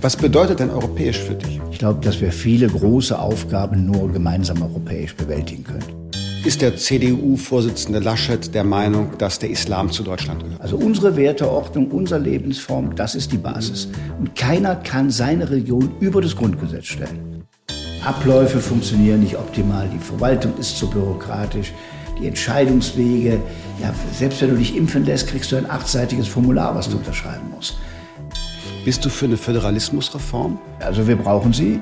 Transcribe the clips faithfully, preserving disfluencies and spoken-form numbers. Was bedeutet denn europäisch für dich? Ich glaube, dass wir viele große Aufgaben nur gemeinsam europäisch bewältigen können. Ist der C D U-Vorsitzende Laschet der Meinung, dass der Islam zu Deutschland gehört? Also unsere Werteordnung, unsere Lebensform, das ist die Basis. Und keiner kann seine Religion über das Grundgesetz stellen. Abläufe funktionieren nicht optimal, die Verwaltung ist zu bürokratisch. Die Entscheidungswege, ja, selbst wenn du dich impfen lässt, kriegst du ein achtseitiges Formular, was du unterschreiben musst. Bist du für eine Föderalismusreform? Also wir brauchen sie,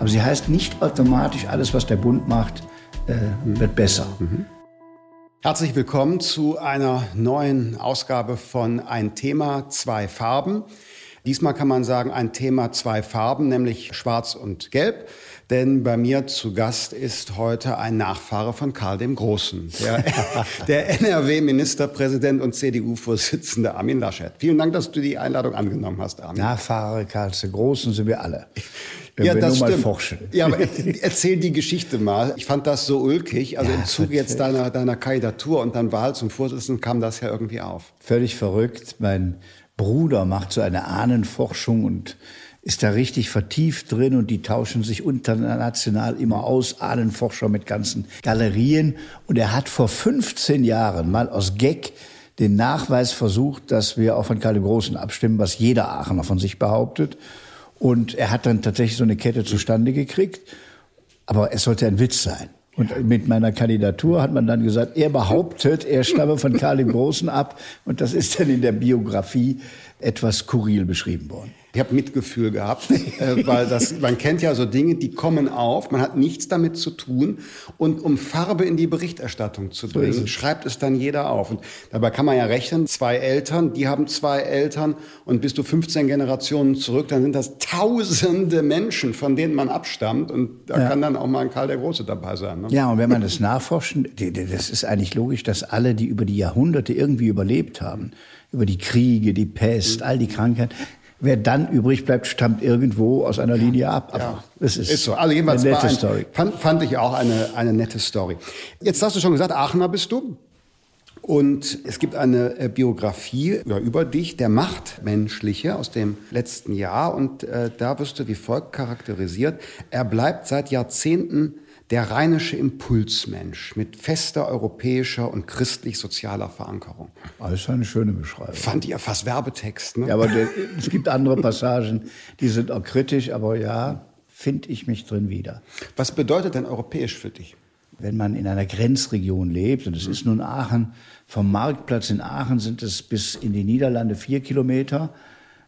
aber sie heißt nicht automatisch, alles, was der Bund macht, äh, mhm. wird besser. Mhm. Herzlich willkommen zu einer neuen Ausgabe von Ein Thema, zwei Farben. Diesmal kann man sagen, ein Thema, zwei Farben, nämlich schwarz und gelb. Denn bei mir zu Gast ist heute ein Nachfahre von Karl dem Großen, der, der N R W-Ministerpräsident und C D U-Vorsitzende Armin Laschet. Vielen Dank, dass du die Einladung angenommen hast, Armin. Nachfahre Karls dem Großen sind wir alle. Wenn ja, wir das nur stimmt. Mal forschen. Ja, aber erzähl die Geschichte mal. Ich fand das so ulkig. Also ja, im Zuge jetzt deiner, deiner Kandidatur und dann Wahl zum Vorsitzenden kam das ja irgendwie auf. Völlig verrückt. Mein Bruder macht so eine Ahnenforschung und ist da richtig vertieft drin und die tauschen sich international immer aus, Ahnenforscher mit ganzen Galerien. Und er hat vor fünfzehn Jahren mal aus Gag den Nachweis versucht, dass wir auch von Karl dem Großen abstimmen, was jeder Aachener von sich behauptet. Und er hat dann tatsächlich so eine Kette zustande gekriegt. Aber es sollte ein Witz sein. Und mit meiner Kandidatur hat man dann gesagt, er behauptet, er stamme von Karl dem Großen ab. Und das ist dann in der Biografie etwas skurril beschrieben worden. Ich habe Mitgefühl gehabt, äh, weil das, man kennt ja so Dinge, die kommen auf, man hat nichts damit zu tun. Und um Farbe in die Berichterstattung zu bringen, so schreibt es dann jeder auf. Und dabei kann man ja rechnen, zwei Eltern, die haben zwei Eltern. Und bist du fünfzehn Generationen zurück, dann sind das tausende Menschen, von denen man abstammt. Und da ja. kann dann auch mal ein Karl der Große dabei sein. Ne? Ja, und wenn man das nachforschen, das ist eigentlich logisch, dass alle, die über die Jahrhunderte irgendwie überlebt haben, über die Kriege, die Pest, all die Krankheiten, wer dann übrig bleibt, stammt irgendwo aus einer Linie ab. Aber ja, das ist, ist so. Also jedenfalls eine nette ein, Story. Fand, fand ich auch eine, eine nette Story. Jetzt hast du schon gesagt, Aachener bist du. Und es gibt eine Biografie über dich, der Machtmenschliche aus dem letzten Jahr. Und äh, da wirst du wie folgt charakterisiert. Er bleibt seit Jahrzehnten der rheinische Impulsmensch mit fester europäischer und christlich-sozialer Verankerung. Das ist eine schöne Beschreibung. Fand ich ja fast Werbetext. Ne? Ja, aber der, es gibt andere Passagen, die sind auch kritisch, aber ja, finde ich mich drin wieder. Was bedeutet denn europäisch für dich? Wenn man in einer Grenzregion lebt, und es ist nun Aachen, vom Marktplatz in Aachen sind es bis in die Niederlande vier Kilometer,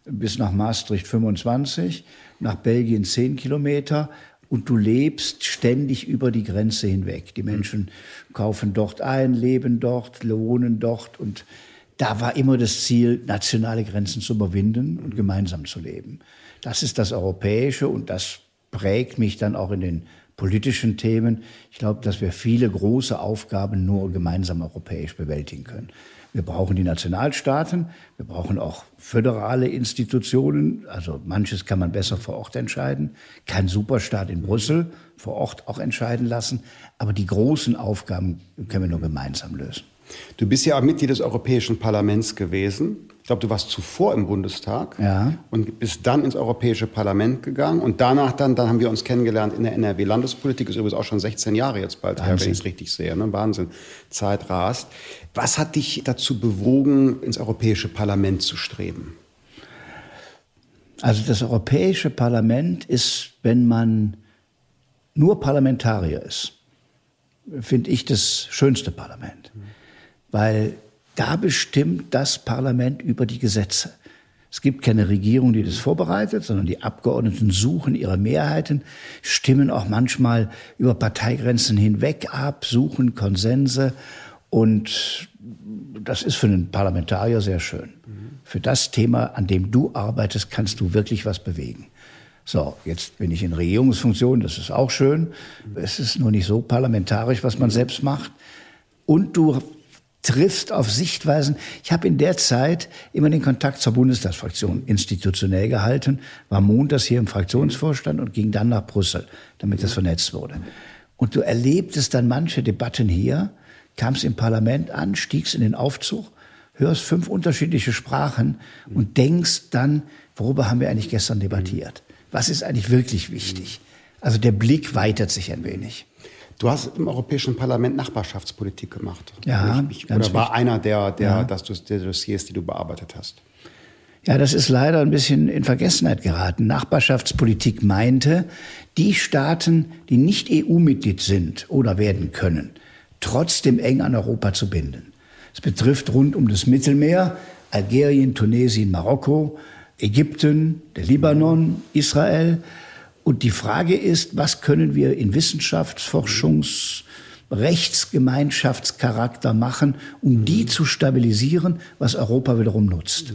bis nach Maastricht fünfundzwanzig, nach Belgien zehn Kilometer. Und du lebst ständig über die Grenze hinweg. Die Menschen kaufen dort ein, leben dort, wohnen dort. Und da war immer das Ziel, nationale Grenzen zu überwinden und gemeinsam zu leben. Das ist das Europäische und das prägt mich dann auch in den politischen Themen. Ich glaube, dass wir viele große Aufgaben nur gemeinsam europäisch bewältigen können. Wir brauchen die Nationalstaaten, wir brauchen auch föderale Institutionen. Also manches kann man besser vor Ort entscheiden. Kein Superstaat in Brüssel, vor Ort auch entscheiden lassen. Aber die großen Aufgaben können wir nur gemeinsam lösen. Du bist ja auch Mitglied des Europäischen Parlaments gewesen. Ich glaube, du warst zuvor im Bundestag ja. und bist dann ins Europäische Parlament gegangen. Und danach dann, dann haben wir uns kennengelernt in der N R W-Landespolitik. Ist übrigens auch schon sechzehn Jahre jetzt bald, Wahnsinn. Wenn ich es richtig sehe. Ne? Wahnsinn, Zeit rast. Was hat dich dazu bewogen, ins Europäische Parlament zu streben? Also das Europäische Parlament ist, wenn man nur Parlamentarier ist, finde ich das schönste Parlament. Mhm. Weil da bestimmt das Parlament über die Gesetze. Es gibt keine Regierung, die das vorbereitet, sondern die Abgeordneten suchen ihre Mehrheiten, stimmen auch manchmal über Parteigrenzen hinweg ab, suchen Konsense. Und das ist für einen Parlamentarier sehr schön. Für das Thema, an dem du arbeitest, kannst du wirklich was bewegen. So, jetzt bin ich in Regierungsfunktion, das ist auch schön. Es ist nur nicht so parlamentarisch, was man selbst macht. Und du trifft auf Sichtweisen. Ich habe in der Zeit immer den Kontakt zur Bundestagsfraktion institutionell gehalten, war montags hier im Fraktionsvorstand und ging dann nach Brüssel, damit das vernetzt wurde. Und du erlebtest dann manche Debatten hier, kamst im Parlament an, stiegst in den Aufzug hörst fünf unterschiedliche Sprachen und denkst dann, worüber haben wir eigentlich gestern debattiert? Was ist eigentlich wirklich wichtig? Also der Blick weitet sich ein wenig. Du hast im Europäischen Parlament Nachbarschaftspolitik gemacht. Ja, ich, ich, oder war einer der, der, ja. das, der Dossiers, die du bearbeitet hast? Ja, das ist leider ein bisschen in Vergessenheit geraten. Nachbarschaftspolitik meinte, die Staaten, die nicht E U-Mitglied sind oder werden können, trotzdem eng an Europa zu binden. Es betrifft rund um das Mittelmeer, Algerien, Tunesien, Marokko, Ägypten, der Libanon, Israel. Und die Frage ist, was können wir in Wissenschafts-, Forschungs-, Rechtsgemeinschaftscharakter machen, um die zu stabilisieren, was Europa wiederum nutzt.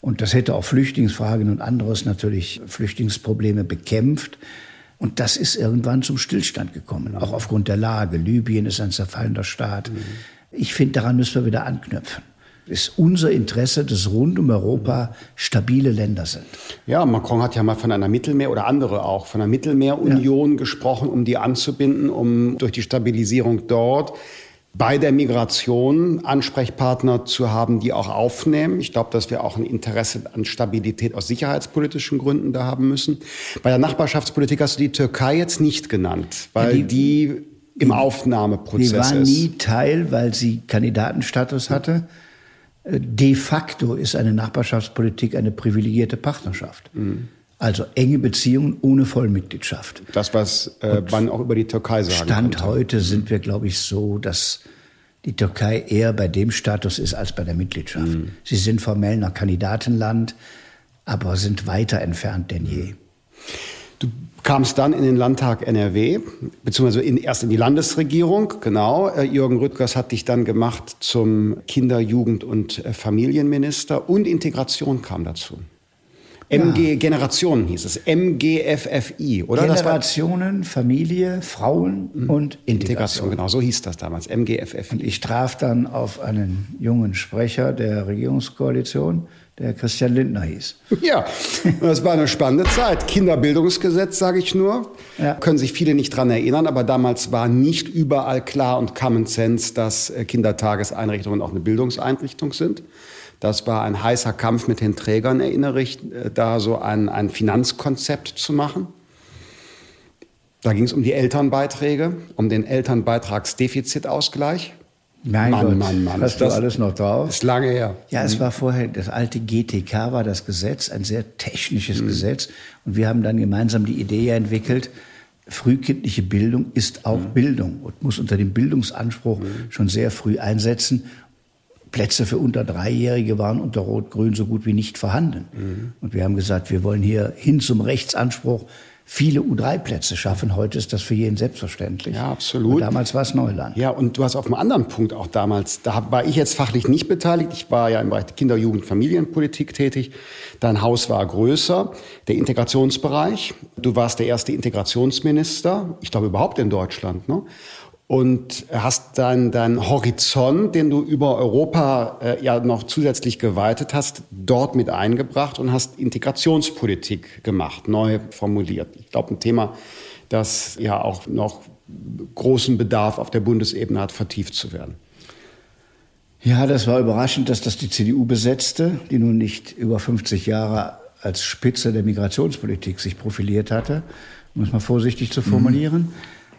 Und das hätte auch Flüchtlingsfragen und anderes natürlich Flüchtlingsprobleme bekämpft. Und das ist irgendwann zum Stillstand gekommen, auch aufgrund der Lage. Libyen ist ein zerfallender Staat. Mhm. Ich finde, daran müssen wir wieder anknüpfen. Es ist unser Interesse, dass rund um Europa stabile Länder sind. Ja, Macron hat ja mal von einer Mittelmeer- oder andere auch, von einer Mittelmeerunion ja. gesprochen, um die anzubinden, um durch die Stabilisierung dort bei der Migration Ansprechpartner zu haben, die auch aufnehmen. Ich glaube, dass wir auch ein Interesse an Stabilität aus sicherheitspolitischen Gründen da haben müssen. Bei der Nachbarschaftspolitik hast du die Türkei jetzt nicht genannt, weil ja, die, die im Aufnahmeprozess ist. Die war ist. nie Teil, weil sie Kandidatenstatus hatte. De facto ist eine Nachbarschaftspolitik eine privilegierte Partnerschaft. Mhm. Also enge Beziehungen ohne Vollmitgliedschaft. Das, was äh, man auch über die Türkei sagen Stand konnte. Heute sind wir, glaube ich, so, dass die Türkei eher bei dem Status ist als bei der Mitgliedschaft. Mhm. Sie sind formell noch Kandidatenland, aber sind weiter entfernt denn je. Du kamst dann in den Landtag N R W, beziehungsweise in, erst in die Landesregierung, genau. Jürgen Rüttgers hat dich dann gemacht zum Kinder-, Jugend- und Familienminister und Integration kam dazu. M G, ja. Generationen hieß es, M G F F I, oder? Generationen, Familie, Frauen mhm. und Integration. Integration. Genau, so hieß das damals, M G F F I. Und ich traf dann auf einen jungen Sprecher der Regierungskoalition, der Christian Lindner hieß. Ja, das war eine spannende Zeit. Kinderbildungsgesetz, sage ich nur. Ja. Können sich viele nicht dran erinnern, aber damals war nicht überall klar und Common Sense, dass Kindertageseinrichtungen auch eine Bildungseinrichtung sind. Das war ein heißer Kampf mit den Trägern, erinnere ich, da so ein, ein Finanzkonzept zu machen. Da ging es um die Elternbeiträge, um den Elternbeitragsdefizitausgleich. Nein, Mann, Gott. Mann, Mann. Hast das du alles noch drauf? Ist lange her. Ja, es war vorher, das alte G T K war das Gesetz, ein sehr technisches mhm. Gesetz. Und wir haben dann gemeinsam die Idee entwickelt, frühkindliche Bildung ist auch mhm. Bildung und muss unter dem Bildungsanspruch mhm. schon sehr früh einsetzen. Plätze für unter Dreijährige waren unter Rot-Grün so gut wie nicht vorhanden. Mhm. Und wir haben gesagt, wir wollen hier hin zum Rechtsanspruch viele U drei Plätze schaffen. Heute ist das für jeden selbstverständlich. Ja, absolut. Und damals war es Neuland. Ja, und du hast auf einem anderen Punkt auch damals, da war ich jetzt fachlich nicht beteiligt. Ich war ja im Bereich Kinder-, Jugend-, Familienpolitik tätig. Dein Haus war größer. Der Integrationsbereich. Du warst der erste Integrationsminister, ich glaube überhaupt in Deutschland, ne? Und hast dann deinen Horizont, den du über Europa äh, ja noch zusätzlich geweitet hast, dort mit eingebracht und hast Integrationspolitik gemacht, neu formuliert. Ich glaube, ein Thema, das ja auch noch großen Bedarf auf der Bundesebene hat, vertieft zu werden. Ja, das war überraschend, dass das die C D U besetzte, die nun nicht über fünfzig Jahre als Spitze der Migrationspolitik sich profiliert hatte, um es mal vorsichtig zu formulieren. Mhm.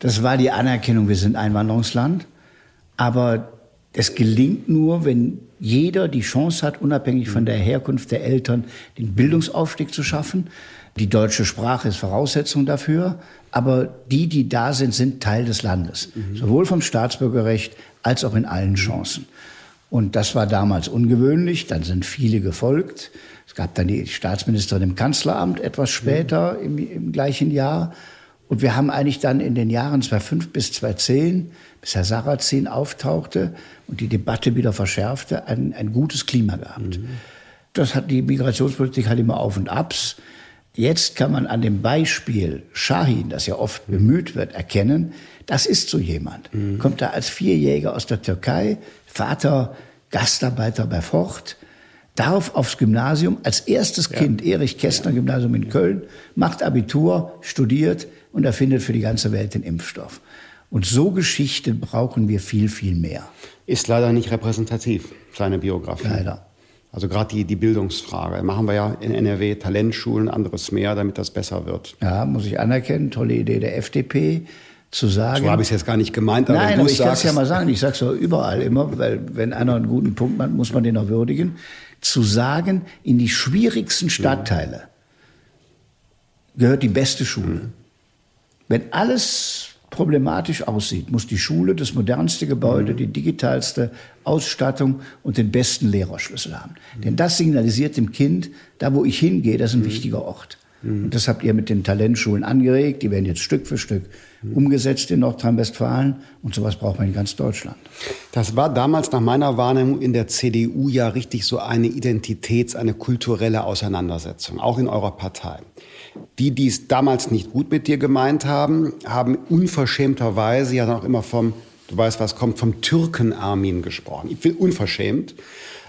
Das war die Anerkennung, wir sind Einwanderungsland. Aber es gelingt nur, wenn jeder die Chance hat, unabhängig von der Herkunft der Eltern, den Bildungsaufstieg zu schaffen. Die deutsche Sprache ist Voraussetzung dafür. Aber die, die da sind, sind Teil des Landes. Mhm. Sowohl vom Staatsbürgerrecht als auch in allen Chancen. Und das war damals ungewöhnlich. Dann sind viele gefolgt. Es gab dann die Staatsministerin im Kanzleramt etwas später mhm. im, im gleichen Jahr. Und wir haben eigentlich dann in den Jahren zweitausendfünf bis zweitausendzehn, bis Herr Sarrazin auftauchte und die Debatte wieder verschärfte, ein, ein gutes Klima gehabt. Mhm. Das hat die Migrationspolitik halt immer Auf und Abs. Jetzt kann man an dem Beispiel Shahin, das ja oft mhm. bemüht wird, erkennen, das ist so jemand. Mhm. Kommt da als Vierjähriger aus der Türkei, Vater, Gastarbeiter bei Ford, darf aufs Gymnasium als erstes ja. Kind, Erich-Kästner-Gymnasium in Köln, macht Abitur, studiert, und erfindet für die ganze Welt den Impfstoff. Und so Geschichten brauchen wir viel, viel mehr. ist leider nicht repräsentativ, seine Biografie. Leider. Also gerade die, die Bildungsfrage. Machen wir ja in N R W Talentschulen, anderes mehr, damit das besser wird. Ja, muss ich anerkennen. Tolle Idee der F D P, zu sagen... So habe ich es jetzt gar nicht gemeint, aber nein, du aber ich kann es ja mal sagen. Ich sage es ja überall immer, weil wenn einer einen guten Punkt macht, muss man den auch würdigen. Zu sagen, in die schwierigsten Stadtteile gehört die beste Schule. Mhm. Wenn alles problematisch aussieht, muss die Schule das modernste Gebäude, mhm. die digitalste Ausstattung und den besten Lehrerschlüssel haben. Mhm. Denn das signalisiert dem Kind, da wo ich hingehe, das ist ein mhm. wichtiger Ort. Mhm. Und das habt ihr mit den Talentschulen angeregt. Die werden jetzt Stück für Stück mhm. umgesetzt in Nordrhein-Westfalen. Und sowas braucht man in ganz Deutschland. Das war damals nach meiner Wahrnehmung in der C D U ja richtig so eine Identitäts-, eine kulturelle Auseinandersetzung, auch in eurer Partei. Die, die es damals nicht gut mit dir gemeint haben, haben unverschämterweise ja dann auch immer vom, du weißt was kommt, vom Türken Armin gesprochen. Ich bin unverschämt.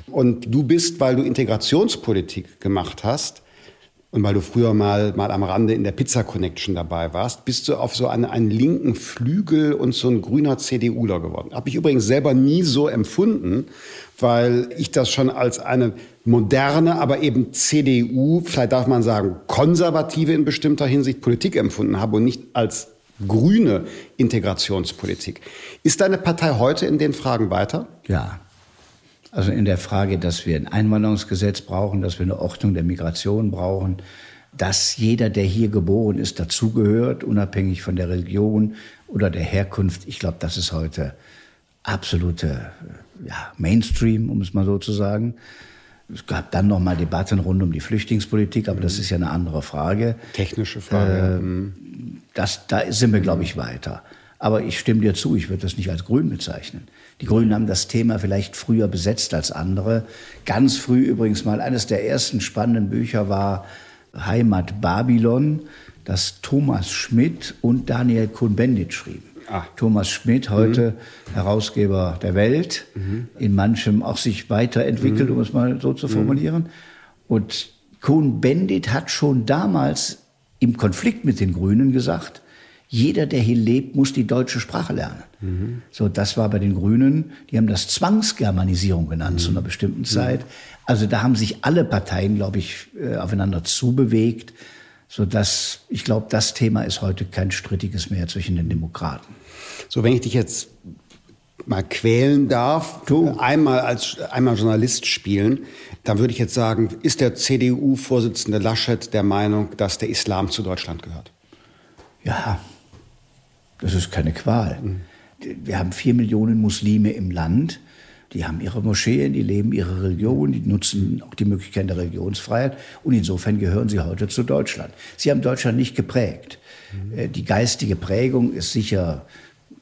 Und du bist, weil du Integrationspolitik gemacht hast und weil du früher mal, mal am Rande in der Pizza Connection dabei warst, bist du auf so einen, einen linken Flügel und so ein grüner CDUler geworden. Habe ich übrigens selber nie so empfunden, weil ich das schon als eine moderne, aber eben C D U, vielleicht darf man sagen, konservative in bestimmter Hinsicht Politik empfunden habe und nicht als grüne Integrationspolitik. Ist deine Partei heute in den Fragen weiter? Ja, also in der Frage, dass wir ein Einwanderungsgesetz brauchen, dass wir eine Ordnung der Migration brauchen, dass jeder, der hier geboren ist, dazugehört, unabhängig von der Religion oder der Herkunft. Ich glaube, das ist heute absolute ja, Mainstream, um es mal so zu sagen. Es gab dann noch mal Debatten rund um die Flüchtlingspolitik, aber das ist ja eine andere Frage. Technische Frage. Äh, das, da sind wir, glaube ich, weiter. Aber ich stimme dir zu, ich würde das nicht als grün bezeichnen. Die Grünen haben das Thema vielleicht früher besetzt als andere. Ganz früh übrigens mal, eines der ersten spannenden Bücher war Heimat Babylon, das Thomas Schmidt und Daniel Cohn-Bendit schrieben. Ah. Thomas Schmidt, heute mhm. Herausgeber der Welt, mhm. in manchem auch sich weiterentwickelt, mhm. um es mal so zu formulieren. Mhm. Und Cohn-Bendit hat schon damals im Konflikt mit den Grünen gesagt, jeder, der hier lebt, muss die deutsche Sprache lernen. Mhm. So, das war bei den Grünen, die haben das Zwangsgermanisierung genannt mhm. zu einer bestimmten Zeit. Also da haben sich alle Parteien, glaube ich, aufeinander zubewegt. Sodass, ich glaube, das Thema ist heute kein strittiges mehr zwischen den Demokraten. So, wenn ich dich jetzt mal quälen darf, du. einmal als einmal Journalist spielen, dann würde ich jetzt sagen, ist der C D U-Vorsitzende Laschet der Meinung, dass der Islam zu Deutschland gehört? Ja, das ist keine Qual. Mhm. Wir haben vier Millionen Muslime im Land. Die haben ihre Moscheen, die leben ihre Religion, die nutzen auch die Möglichkeiten der Religionsfreiheit. Und insofern gehören sie heute zu Deutschland. Sie haben Deutschland nicht geprägt. Mhm. Die geistige Prägung ist sicher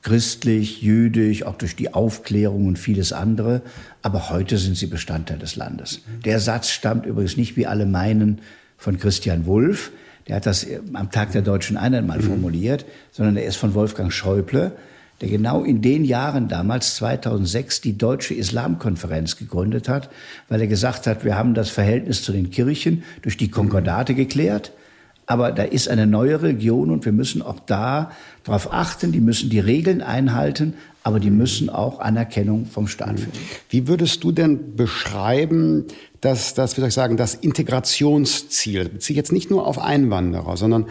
christlich, jüdisch, auch durch die Aufklärung und vieles andere. Aber heute sind sie Bestandteil des Landes. Mhm. Der Satz stammt übrigens nicht, wie alle meinen, von Christian Wulff. Der hat das am Tag der Deutschen Einheit mal mhm. formuliert, sondern er ist von Wolfgang Schäuble, der genau in den Jahren damals, zweitausendsechs, die Deutsche Islamkonferenz gegründet hat, weil er gesagt hat, wir haben das Verhältnis zu den Kirchen durch die Konkordate geklärt, aber da ist eine neue Religion und wir müssen auch da darauf achten, die müssen die Regeln einhalten, aber die müssen auch Anerkennung vom Staat finden. Wie würdest du denn beschreiben, dass das, wie soll ich sagen, das Integrationsziel, beziehe ich jetzt nicht nur auf Einwanderer, sondern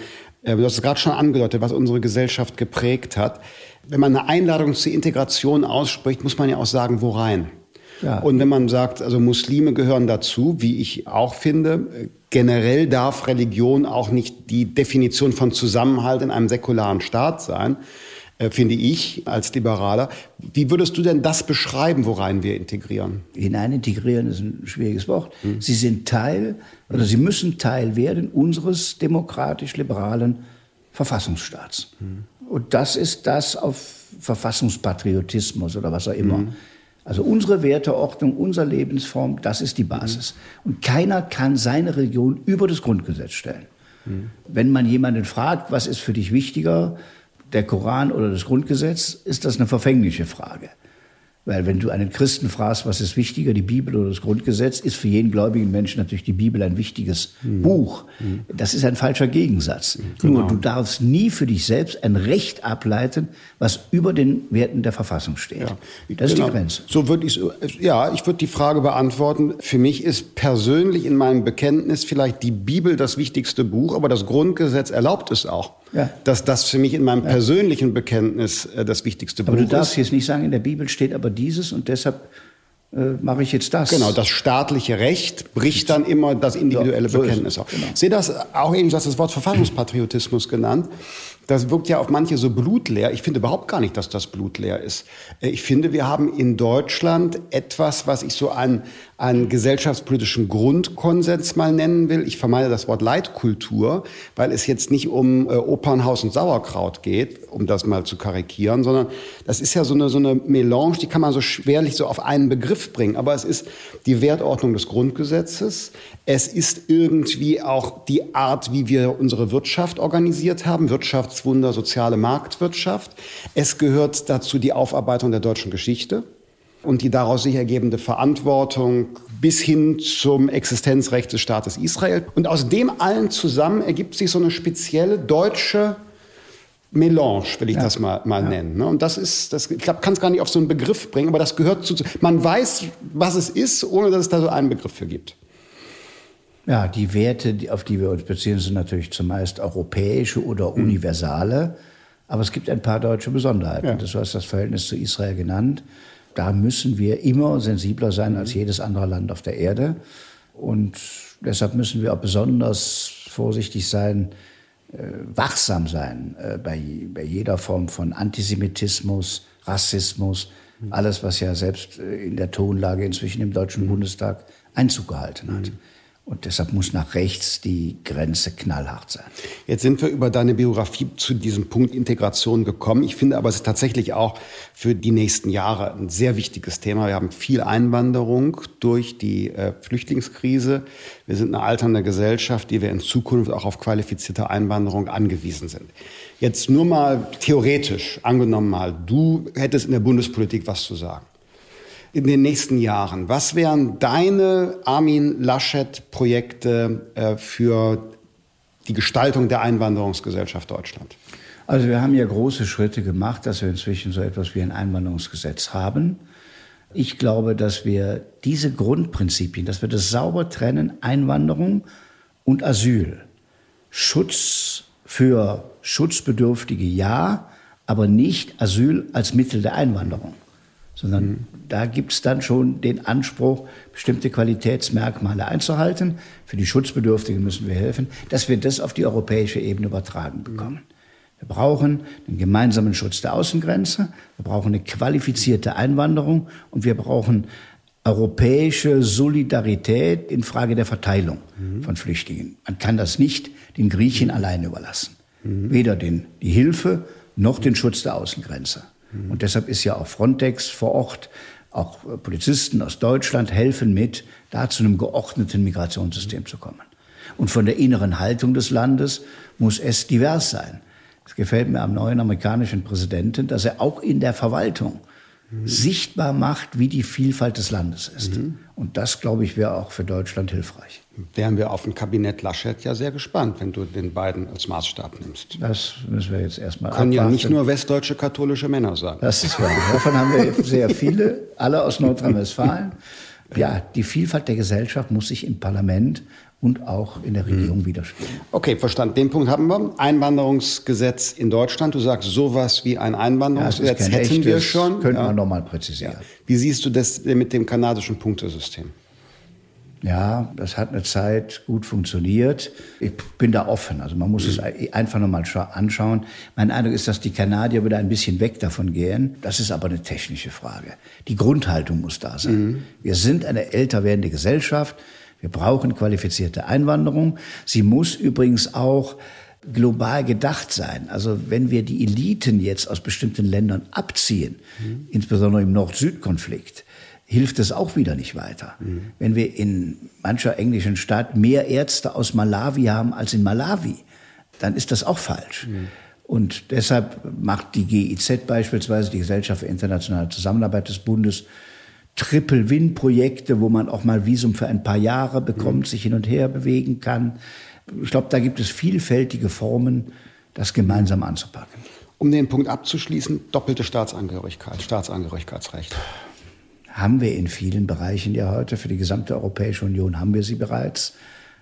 du hast es gerade schon angedeutet, was unsere Gesellschaft geprägt hat. Wenn man eine Einladung zur Integration ausspricht, muss man ja auch sagen, wo rein. Ja. Und wenn man sagt, also Muslime gehören dazu, wie ich auch finde, generell darf Religion auch nicht die Definition von Zusammenhalt in einem säkularen Staat sein, finde ich als Liberaler. Wie würdest du denn das beschreiben, worein wir integrieren? Hinein integrieren ist ein schwieriges Wort. Hm. Sie sind Teil, oder sie müssen Teil werden unseres demokratisch-liberalen Verfassungsstaats. Hm. Und das ist das auf Verfassungspatriotismus oder was auch immer. Hm. Also unsere Werteordnung, unsere Lebensform, das ist die Basis. Hm. Und keiner kann seine Religion über das Grundgesetz stellen. Hm. Wenn man jemanden fragt, was ist für dich wichtiger, der Koran oder das Grundgesetz, ist das eine verfängliche Frage. Weil wenn du einen Christen fragst, was ist wichtiger, die Bibel oder das Grundgesetz, ist für jeden gläubigen Menschen natürlich die Bibel ein wichtiges mhm. Buch. Das ist ein falscher Gegensatz. Genau. Nur du darfst nie für dich selbst ein Recht ableiten, was über den Werten der Verfassung steht. Ja. Das genau. ist die Grenze. So würde ich ja, ich würde die Frage beantworten. Für mich ist persönlich in meinem Bekenntnis vielleicht die Bibel das wichtigste Buch, aber das Grundgesetz erlaubt es auch. Ja. Dass das für mich in meinem ja. persönlichen Bekenntnis äh, das wichtigste Buch ist. Aber du darfst ist. jetzt nicht sagen, in der Bibel steht aber dieses und deshalb äh, mache ich jetzt das. Genau, das staatliche Recht bricht dann immer das individuelle so, Bekenntnis so auf. Genau. Ich sehe das auch eben, du hast das Wort Verfassungspatriotismus genannt. Das wirkt ja auf manche so blutleer. Ich finde überhaupt gar nicht, dass das blutleer ist. Ich finde, wir haben in Deutschland etwas, was ich so einen, einen gesellschaftspolitischen Grundkonsens mal nennen will. Ich vermeide das Wort Leitkultur, weil es jetzt nicht um äh, Opernhaus und Sauerkraut geht, um das mal zu karikieren, sondern das ist ja so eine, so eine Melange, die kann man so schwerlich so auf einen Begriff bringen. Aber es ist die Wertordnung des Grundgesetzes. Es ist irgendwie auch die Art, wie wir unsere Wirtschaft organisiert haben, Wirtschafts Wunder, soziale Marktwirtschaft. Es gehört dazu die Aufarbeitung der deutschen Geschichte und die daraus sich ergebende Verantwortung bis hin zum Existenzrecht des Staates Israel. Und aus dem allen zusammen ergibt sich so eine spezielle deutsche Melange, will ich ja. das mal, mal ja. nennen. Und das ist, das, ich glaube, kann es gar nicht auf so einen Begriff bringen, aber das gehört zu, man weiß, was es ist, ohne dass es da so einen Begriff für gibt. Ja, die Werte, auf die wir uns beziehen, sind natürlich zumeist europäische oder universale. Aber es gibt ein paar deutsche Besonderheiten. Ja. Du hast das Verhältnis zu Israel genannt. Da müssen wir immer sensibler sein als jedes andere Land auf der Erde. Und deshalb müssen wir auch besonders vorsichtig sein, wachsam sein bei, bei jeder Form von Antisemitismus, Rassismus. Alles, was ja selbst in der Tonlage inzwischen im Deutschen Bundestag Einzug gehalten hat. Und deshalb muss nach rechts die Grenze knallhart sein. Jetzt sind wir über deine Biografie zu diesem Punkt Integration gekommen. Ich finde aber, es ist tatsächlich auch für die nächsten Jahre ein sehr wichtiges Thema. Wir haben viel Einwanderung durch die äh, Flüchtlingskrise. Wir sind eine alternde Gesellschaft, die wir in Zukunft auch auf qualifizierte Einwanderung angewiesen sind. Jetzt nur mal theoretisch, angenommen mal, du hättest in der Bundespolitik was zu sagen. In den nächsten Jahren, was wären deine Armin Laschet-Projekte äh, für die Gestaltung der Einwanderungsgesellschaft Deutschland? Also wir haben ja große Schritte gemacht, dass wir inzwischen so etwas wie ein Einwanderungsgesetz haben. Ich glaube, dass wir diese Grundprinzipien, dass wir das sauber trennen, Einwanderung und Asyl. Schutz für Schutzbedürftige ja, aber nicht Asyl als Mittel der Einwanderung. Sondern mhm. da gibt es dann schon den Anspruch, bestimmte Qualitätsmerkmale einzuhalten. Für die Schutzbedürftigen müssen wir helfen, dass wir das auf die europäische Ebene übertragen bekommen. Wir brauchen einen gemeinsamen Schutz der Außengrenze, wir brauchen eine qualifizierte Einwanderung und wir brauchen europäische Solidarität in Frage der Verteilung mhm. von Flüchtlingen. Man kann das nicht den Griechen mhm. alleine überlassen. Mhm. Weder den, die Hilfe noch den Schutz der Außengrenze. Und deshalb ist ja auch Frontex vor Ort, auch Polizisten aus Deutschland helfen mit, da zu einem geordneten Migrationssystem zu kommen. Und von der inneren Haltung des Landes muss es divers sein. Es gefällt mir am neuen amerikanischen Präsidenten, dass er auch in der Verwaltung mhm. sichtbar macht, wie die Vielfalt des Landes ist. Mhm. Und das, glaube ich, wäre auch für Deutschland hilfreich. Wären wir auf ein Kabinett Laschet ja sehr gespannt, wenn du den beiden als Maßstab nimmst. Das müssen wir jetzt erstmal abwarten. Können ja nicht nur westdeutsche katholische Männer sein. Das ist wahr. Davon haben wir sehr viele, alle aus Nordrhein-Westfalen. Ja, die Vielfalt der Gesellschaft muss sich im Parlament und auch in der Regierung mhm. widerspiegeln. Okay, verstanden. Den Punkt haben wir. Einwanderungsgesetz in Deutschland. Du sagst, sowas wie ein Einwanderungsgesetz ja, hätten echtes, wir schon. Könnten ja. wir nochmal präzisieren. Ja. Wie siehst du das mit dem kanadischen Punktesystem? Ja, das hat eine Zeit gut funktioniert. Ich bin da offen. Also man muss mhm. es einfach nochmal anschauen. Mein Eindruck ist, dass die Kanadier wieder ein bisschen weg davon gehen. Das ist aber eine technische Frage. Die Grundhaltung muss da sein. Mhm. Wir sind eine älter werdende Gesellschaft. Wir brauchen qualifizierte Einwanderung. Sie muss übrigens auch global gedacht sein. Also wenn wir die Eliten jetzt aus bestimmten Ländern abziehen, mhm. insbesondere im Nord-Süd-Konflikt, hilft es auch wieder nicht weiter. Mhm. Wenn wir in mancher englischen Stadt mehr Ärzte aus Malawi haben als in Malawi, dann ist das auch falsch. Mhm. Und deshalb macht die G I Z beispielsweise, die Gesellschaft für internationale Zusammenarbeit des Bundes, Triple-Win-Projekte, wo man auch mal Visum für ein paar Jahre bekommt, sich hin und her bewegen kann. Ich glaube, da gibt es vielfältige Formen, das gemeinsam anzupacken. Um den Punkt abzuschließen, doppelte Staatsangehörigkeit, Staatsangehörigkeitsrecht. Haben wir in vielen Bereichen ja heute, für die gesamte Europäische Union haben wir sie bereits.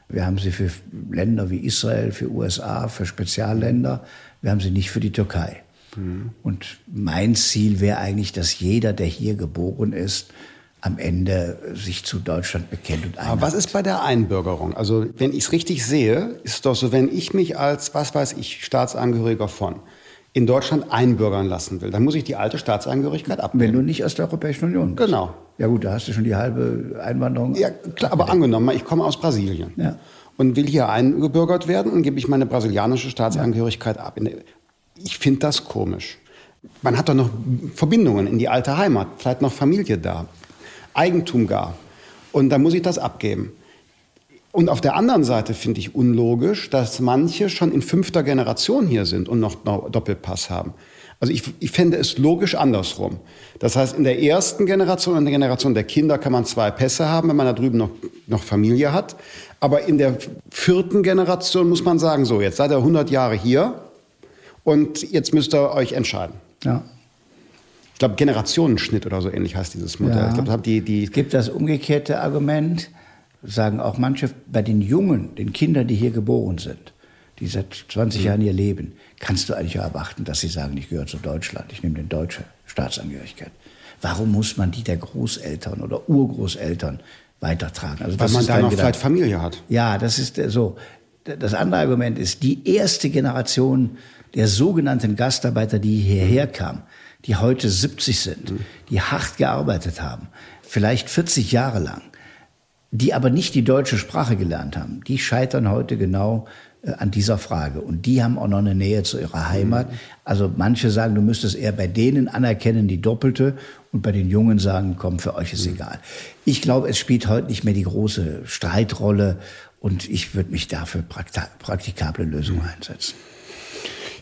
Wir haben sie für Länder wie Israel, für U S A, für Spezialländer. Wir haben sie nicht für die Türkei. Mhm. Und mein Ziel wäre eigentlich, dass jeder, der hier geboren ist, am Ende sich zu Deutschland bekennt und einhakt. Aber was ist bei der Einbürgerung? Also wenn ich es richtig sehe, ist doch so, wenn ich mich als, was weiß ich, Staatsangehöriger von in Deutschland einbürgern lassen will, dann muss ich die alte Staatsangehörigkeit abgeben. Wenn du nicht aus der Europäischen Union bist. Genau. Ja gut, da hast du schon die halbe Einwanderung. Ja, klar, aber angenommen, ich komme aus Brasilien ja. und will hier eingebürgert werden und gebe ich meine brasilianische Staatsangehörigkeit ja. ab. Ich finde das komisch. Man hat doch noch Verbindungen in die alte Heimat, vielleicht noch Familie da, Eigentum gar. Und dann muss ich das abgeben. Und auf der anderen Seite finde ich unlogisch, dass manche schon in fünfter Generation hier sind und noch Doppelpass haben. Also ich, ich fände es logisch andersrum. Das heißt, in der ersten Generation, in der Generation der Kinder kann man zwei Pässe haben, wenn man da drüben noch, noch Familie hat. Aber in der vierten Generation muss man sagen, so, jetzt seid ihr hundert Jahre hier und jetzt müsst ihr euch entscheiden. Ja. Ich glaube, Generationenschnitt oder so ähnlich heißt dieses Modell. Ja. Ich glaub, das die, die es gibt das umgekehrte Argument, sagen auch manche, bei den Jungen, den Kindern, die hier geboren sind, die seit zwanzig Jahren hier leben, kannst du eigentlich auch erwarten, dass sie sagen, ich gehöre zu Deutschland, ich nehme die deutsche Staatsangehörigkeit. Warum muss man die der Großeltern oder Urgroßeltern weitertragen? Also weil man da noch vielleicht Familie hat. Ja, das ist so. Das andere Argument ist, die erste Generation der sogenannten Gastarbeiter, die hierher kamen, die heute siebzig sind, die hart gearbeitet haben, vielleicht vierzig Jahre lang, die aber nicht die deutsche Sprache gelernt haben, die scheitern heute genau äh, an dieser Frage. Und die haben auch noch eine Nähe zu ihrer Heimat. Also manche sagen, du müsstest eher bei denen anerkennen, die Doppelte, und bei den Jungen sagen, komm, für euch ist egal. Ich glaube, es spielt heute nicht mehr die große Streitrolle und ich würde mich dafür prakta- praktikable Lösungen einsetzen.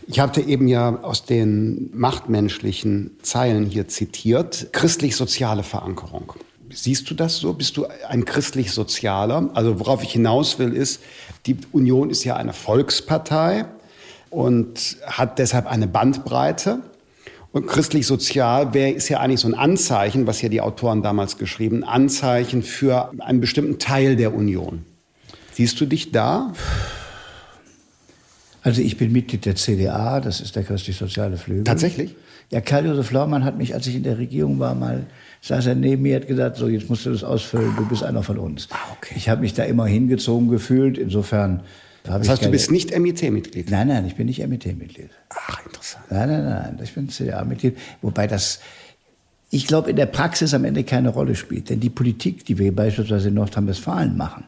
Ich hatte eben ja aus den machtmenschlichen Zeilen hier zitiert, christlich-soziale Verankerung. Siehst du das so? Bist du ein christlich-sozialer? Also worauf ich hinaus will ist, die Union ist ja eine Volkspartei und hat deshalb eine Bandbreite. Und christlich-sozial wäre, ist ja eigentlich so ein Anzeichen, was ja die Autoren damals geschrieben, Anzeichen für einen bestimmten Teil der Union. Siehst du dich da? Also ich bin Mitglied der C D A, das ist der christlich-soziale Flügel. Tatsächlich? Ja, Karl-Josef Laumann hat mich, als ich in der Regierung war, mal, saß er neben mir, hat gesagt, so, jetzt musst du das ausfüllen, du bist einer von uns. Ah, okay. Ich habe mich da immer hingezogen gefühlt, insofern... Das ich heißt, keine... du bist nicht M I T-Mitglied? Nein, nein, ich bin nicht M I T-Mitglied. Ach, interessant. Nein, nein, nein, ich bin C D A-Mitglied, wobei das, ich glaube, in der Praxis am Ende keine Rolle spielt, denn die Politik, die wir beispielsweise in Nordrhein-Westfalen machen,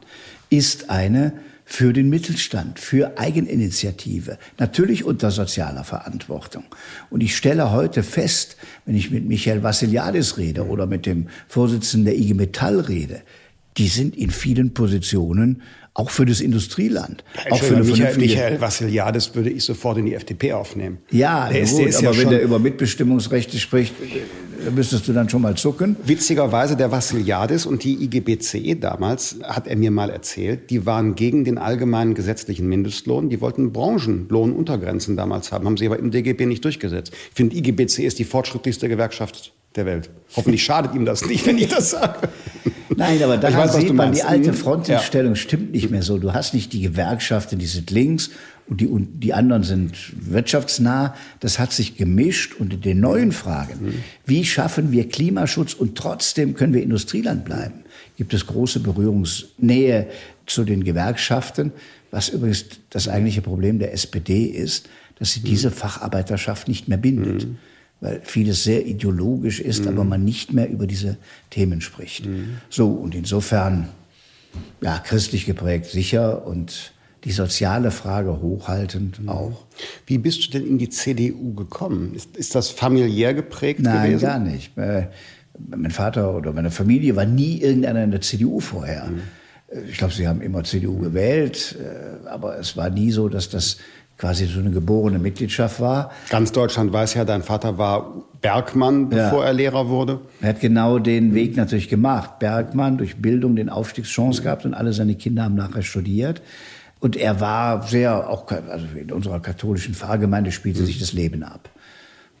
ist eine für den Mittelstand, für Eigeninitiative, natürlich unter sozialer Verantwortung. Und ich stelle heute fest, wenn ich mit Michael Vassiliadis rede oder mit dem Vorsitzenden der I G Metall rede, die sind in vielen Positionen auch für das Industrieland. Ja, auch für eine Michael, Michael Vassiliadis würde ich sofort in die F D P aufnehmen. Ja, der gut, ist, der aber ja wenn der über Mitbestimmungsrechte spricht, da müsstest du dann schon mal zucken. Witzigerweise, der Vassiliadis und die I G B C damals, hat er mir mal erzählt, die waren gegen den allgemeinen gesetzlichen Mindestlohn. Die wollten Branchenlohnuntergrenzen damals haben, haben sie aber im D G B nicht durchgesetzt. Ich finde, I G B C ist die fortschrittlichste Gewerkschaft der Welt. Hoffentlich schadet ihm das nicht, wenn ich das sage. Nein, aber da sieht man, die alte Frontenstellung ja. stimmt nicht mehr so. Du hast nicht die Gewerkschaften, die sind links und die, und die anderen sind wirtschaftsnah. Das hat sich gemischt und in den neuen Fragen, mhm. wie schaffen wir Klimaschutz und trotzdem können wir Industrieland bleiben, gibt es große Berührungsnähe zu den Gewerkschaften, was übrigens das eigentliche Problem der S P D ist, dass sie mhm. diese Facharbeiterschaft nicht mehr bindet. Mhm. Weil vieles sehr ideologisch ist, mhm. aber man nicht mehr über diese Themen spricht. Mhm. So, und insofern, ja, christlich geprägt sicher und die soziale Frage hochhaltend mhm. auch. Wie bist du denn in die C D U gekommen? Ist, ist das familiär geprägt Nein, gewesen? Nein, gar nicht. Mein Vater oder meine Familie war nie irgendeiner in der C D U vorher. Mhm. Ich glaube, sie haben immer C D U gewählt, aber es war nie so, dass das quasi so eine geborene Mitgliedschaft war. Ganz Deutschland weiß ja, dein Vater war Bergmann, bevor ja. er Lehrer wurde. Er hat genau den Weg natürlich gemacht. Bergmann, durch Bildung den Aufstiegschance gehabt und alle seine Kinder haben nachher studiert. Und er war sehr, auch also in unserer katholischen Pfarrgemeinde spielte sich das Leben ab.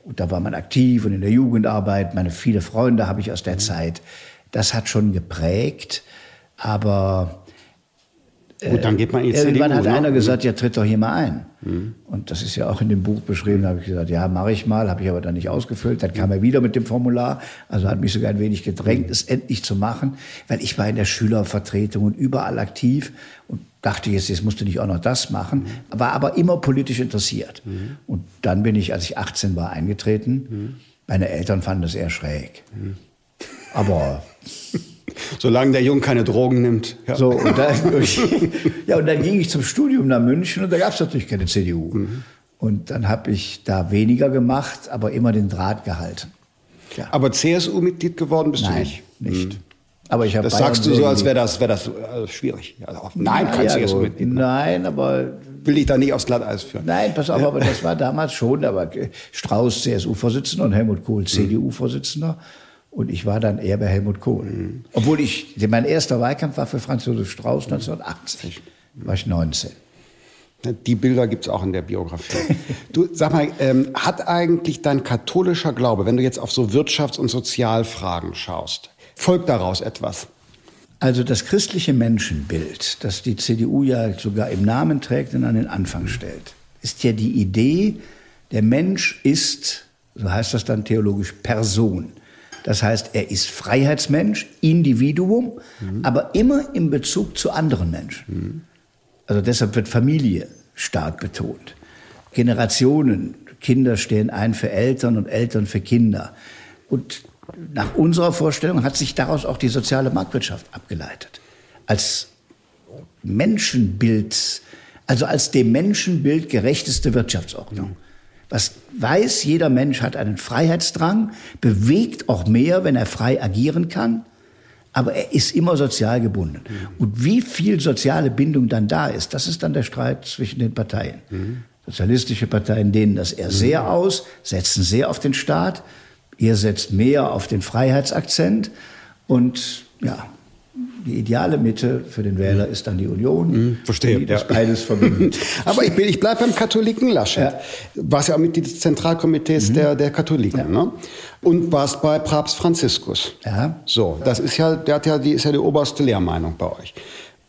Und da war man aktiv und in der Jugendarbeit. Meine viele Freunde habe ich aus der Zeit. Das hat schon geprägt, aber... Gut, dann geht man in die C D U, irgendwann hat ne? einer gesagt, ja, tritt doch hier mal ein. Mhm. Und das ist ja auch in dem Buch beschrieben. Da habe ich gesagt, ja, mache ich mal, habe ich aber dann nicht ausgefüllt. Dann kam er wieder mit dem Formular, also hat mich sogar ein wenig gedrängt, es endlich zu machen, weil ich war in der Schülervertretung und überall aktiv und dachte, jetzt, jetzt musst du nicht auch noch das machen, mhm. war aber immer politisch interessiert. Mhm. Und dann bin ich, als ich achtzehn war, eingetreten. Mhm. Meine Eltern fanden das eher schräg. Mhm. Aber... Solange der Junge keine Drogen nimmt. Ja. So, und dann, ja, und dann ging ich zum Studium nach München und da gab es natürlich keine C D U. Mhm. Und dann habe ich da weniger gemacht, aber immer den Draht gehalten. Ja. Aber C S U-Mitglied geworden bist Nein, du nicht? Nein, nicht. Mhm. Aber ich das Bayern sagst du so, als wäre das, wär das also schwierig. Also auch, nein, nein, kein ja, C S U-Mitglied. Nein, aber... Will ich da nicht aufs Glatteis führen. Nein, pass auf, aber das war damals schon. Aber Strauß C S U-Vorsitzender und Helmut Kohl C D U-Vorsitzender. Und ich war dann eher bei Helmut Kohl. Mhm. Obwohl ich, mein erster Wahlkampf war für Franz Josef Strauß neunzehnhundertachtzig. Mhm. War ich neunzehn. Die Bilder gibt es auch in der Biografie. Du, sag mal, ähm, hat eigentlich dein katholischer Glaube, wenn du jetzt auf so Wirtschafts- und Sozialfragen schaust, folgt daraus etwas? Also das christliche Menschenbild, das die C D U ja sogar im Namen trägt und an den Anfang stellt, ist ja die Idee, der Mensch ist, so heißt das dann theologisch, Person. Das heißt, er ist Freiheitsmensch, Individuum, mhm. aber immer in Bezug zu anderen Menschen. Mhm. Also deshalb wird Familie stark betont. Generationen, Kinder stehen ein für Eltern und Eltern für Kinder. Und nach unserer Vorstellung hat sich daraus auch die soziale Marktwirtschaft abgeleitet. Als Menschenbild, also als dem Menschenbild gerechteste Wirtschaftsordnung. Mhm. Was weiß, jeder Mensch hat einen Freiheitsdrang, bewegt auch mehr, wenn er frei agieren kann, aber er ist immer sozial gebunden. Mhm. Und wie viel soziale Bindung dann da ist, das ist dann der Streit zwischen den Parteien. Mhm. Sozialistische Parteien dehnen das eher mhm. sehr aus, setzen sehr auf den Staat, ihr setzt mehr auf den Freiheitsakzent und ja... Die ideale Mitte für den Wähler ist dann die Union. Mhm, verstehe. Die das ja. beides verbindet. Aber ich, ich bleibe beim Katholiken Laschet. Ja. Warst ja auch Mitglied des Zentralkomitees mhm. der, der Katholiken. Ja. Ne? Und warst bei Papst Franziskus. Ja. So, das ist ja, der hat ja, die ist ja die oberste Lehrmeinung bei euch.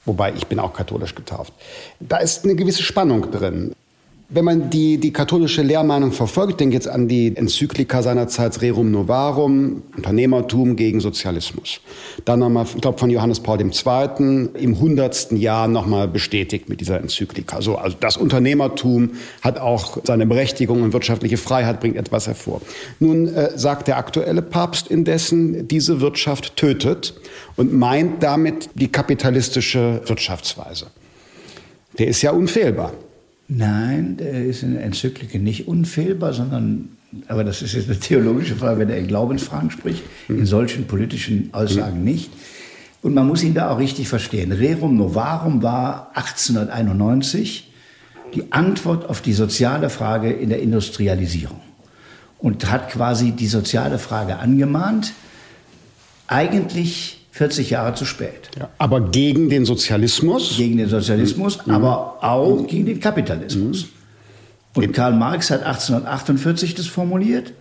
Wobei, ich bin auch katholisch getauft. Da ist eine gewisse Spannung drin. Wenn man die, die katholische Lehrmeinung verfolgt, denkt jetzt an die Enzyklika seinerzeit Rerum Novarum, Unternehmertum gegen Sozialismus. Dann nochmal, ich glaube, von Johannes Paul der Zweite im hundertsten Jahr nochmal bestätigt mit dieser Enzyklika. So, also das Unternehmertum hat auch seine Berechtigung und wirtschaftliche Freiheit bringt etwas hervor. Nun äh, sagt der aktuelle Papst indessen, diese Wirtschaft tötet und meint damit die kapitalistische Wirtschaftsweise. Der ist ja unfehlbar. Nein, der ist in der Enzyklike nicht unfehlbar, sondern, aber das ist jetzt eine theologische Frage, wenn er in Glaubensfragen spricht, in solchen politischen Aussagen nicht. Und man muss ihn da auch richtig verstehen. Rerum Novarum war achtzehnhunderteinundneunzig die Antwort auf die soziale Frage in der Industrialisierung und hat quasi die soziale Frage angemahnt, eigentlich vierzig Jahre zu spät. Ja, aber gegen den Sozialismus? Gegen den Sozialismus, mhm. aber auch gegen den Kapitalismus. Mhm. Und Karl Marx hat achtzehnhundertachtundvierzig das formuliert,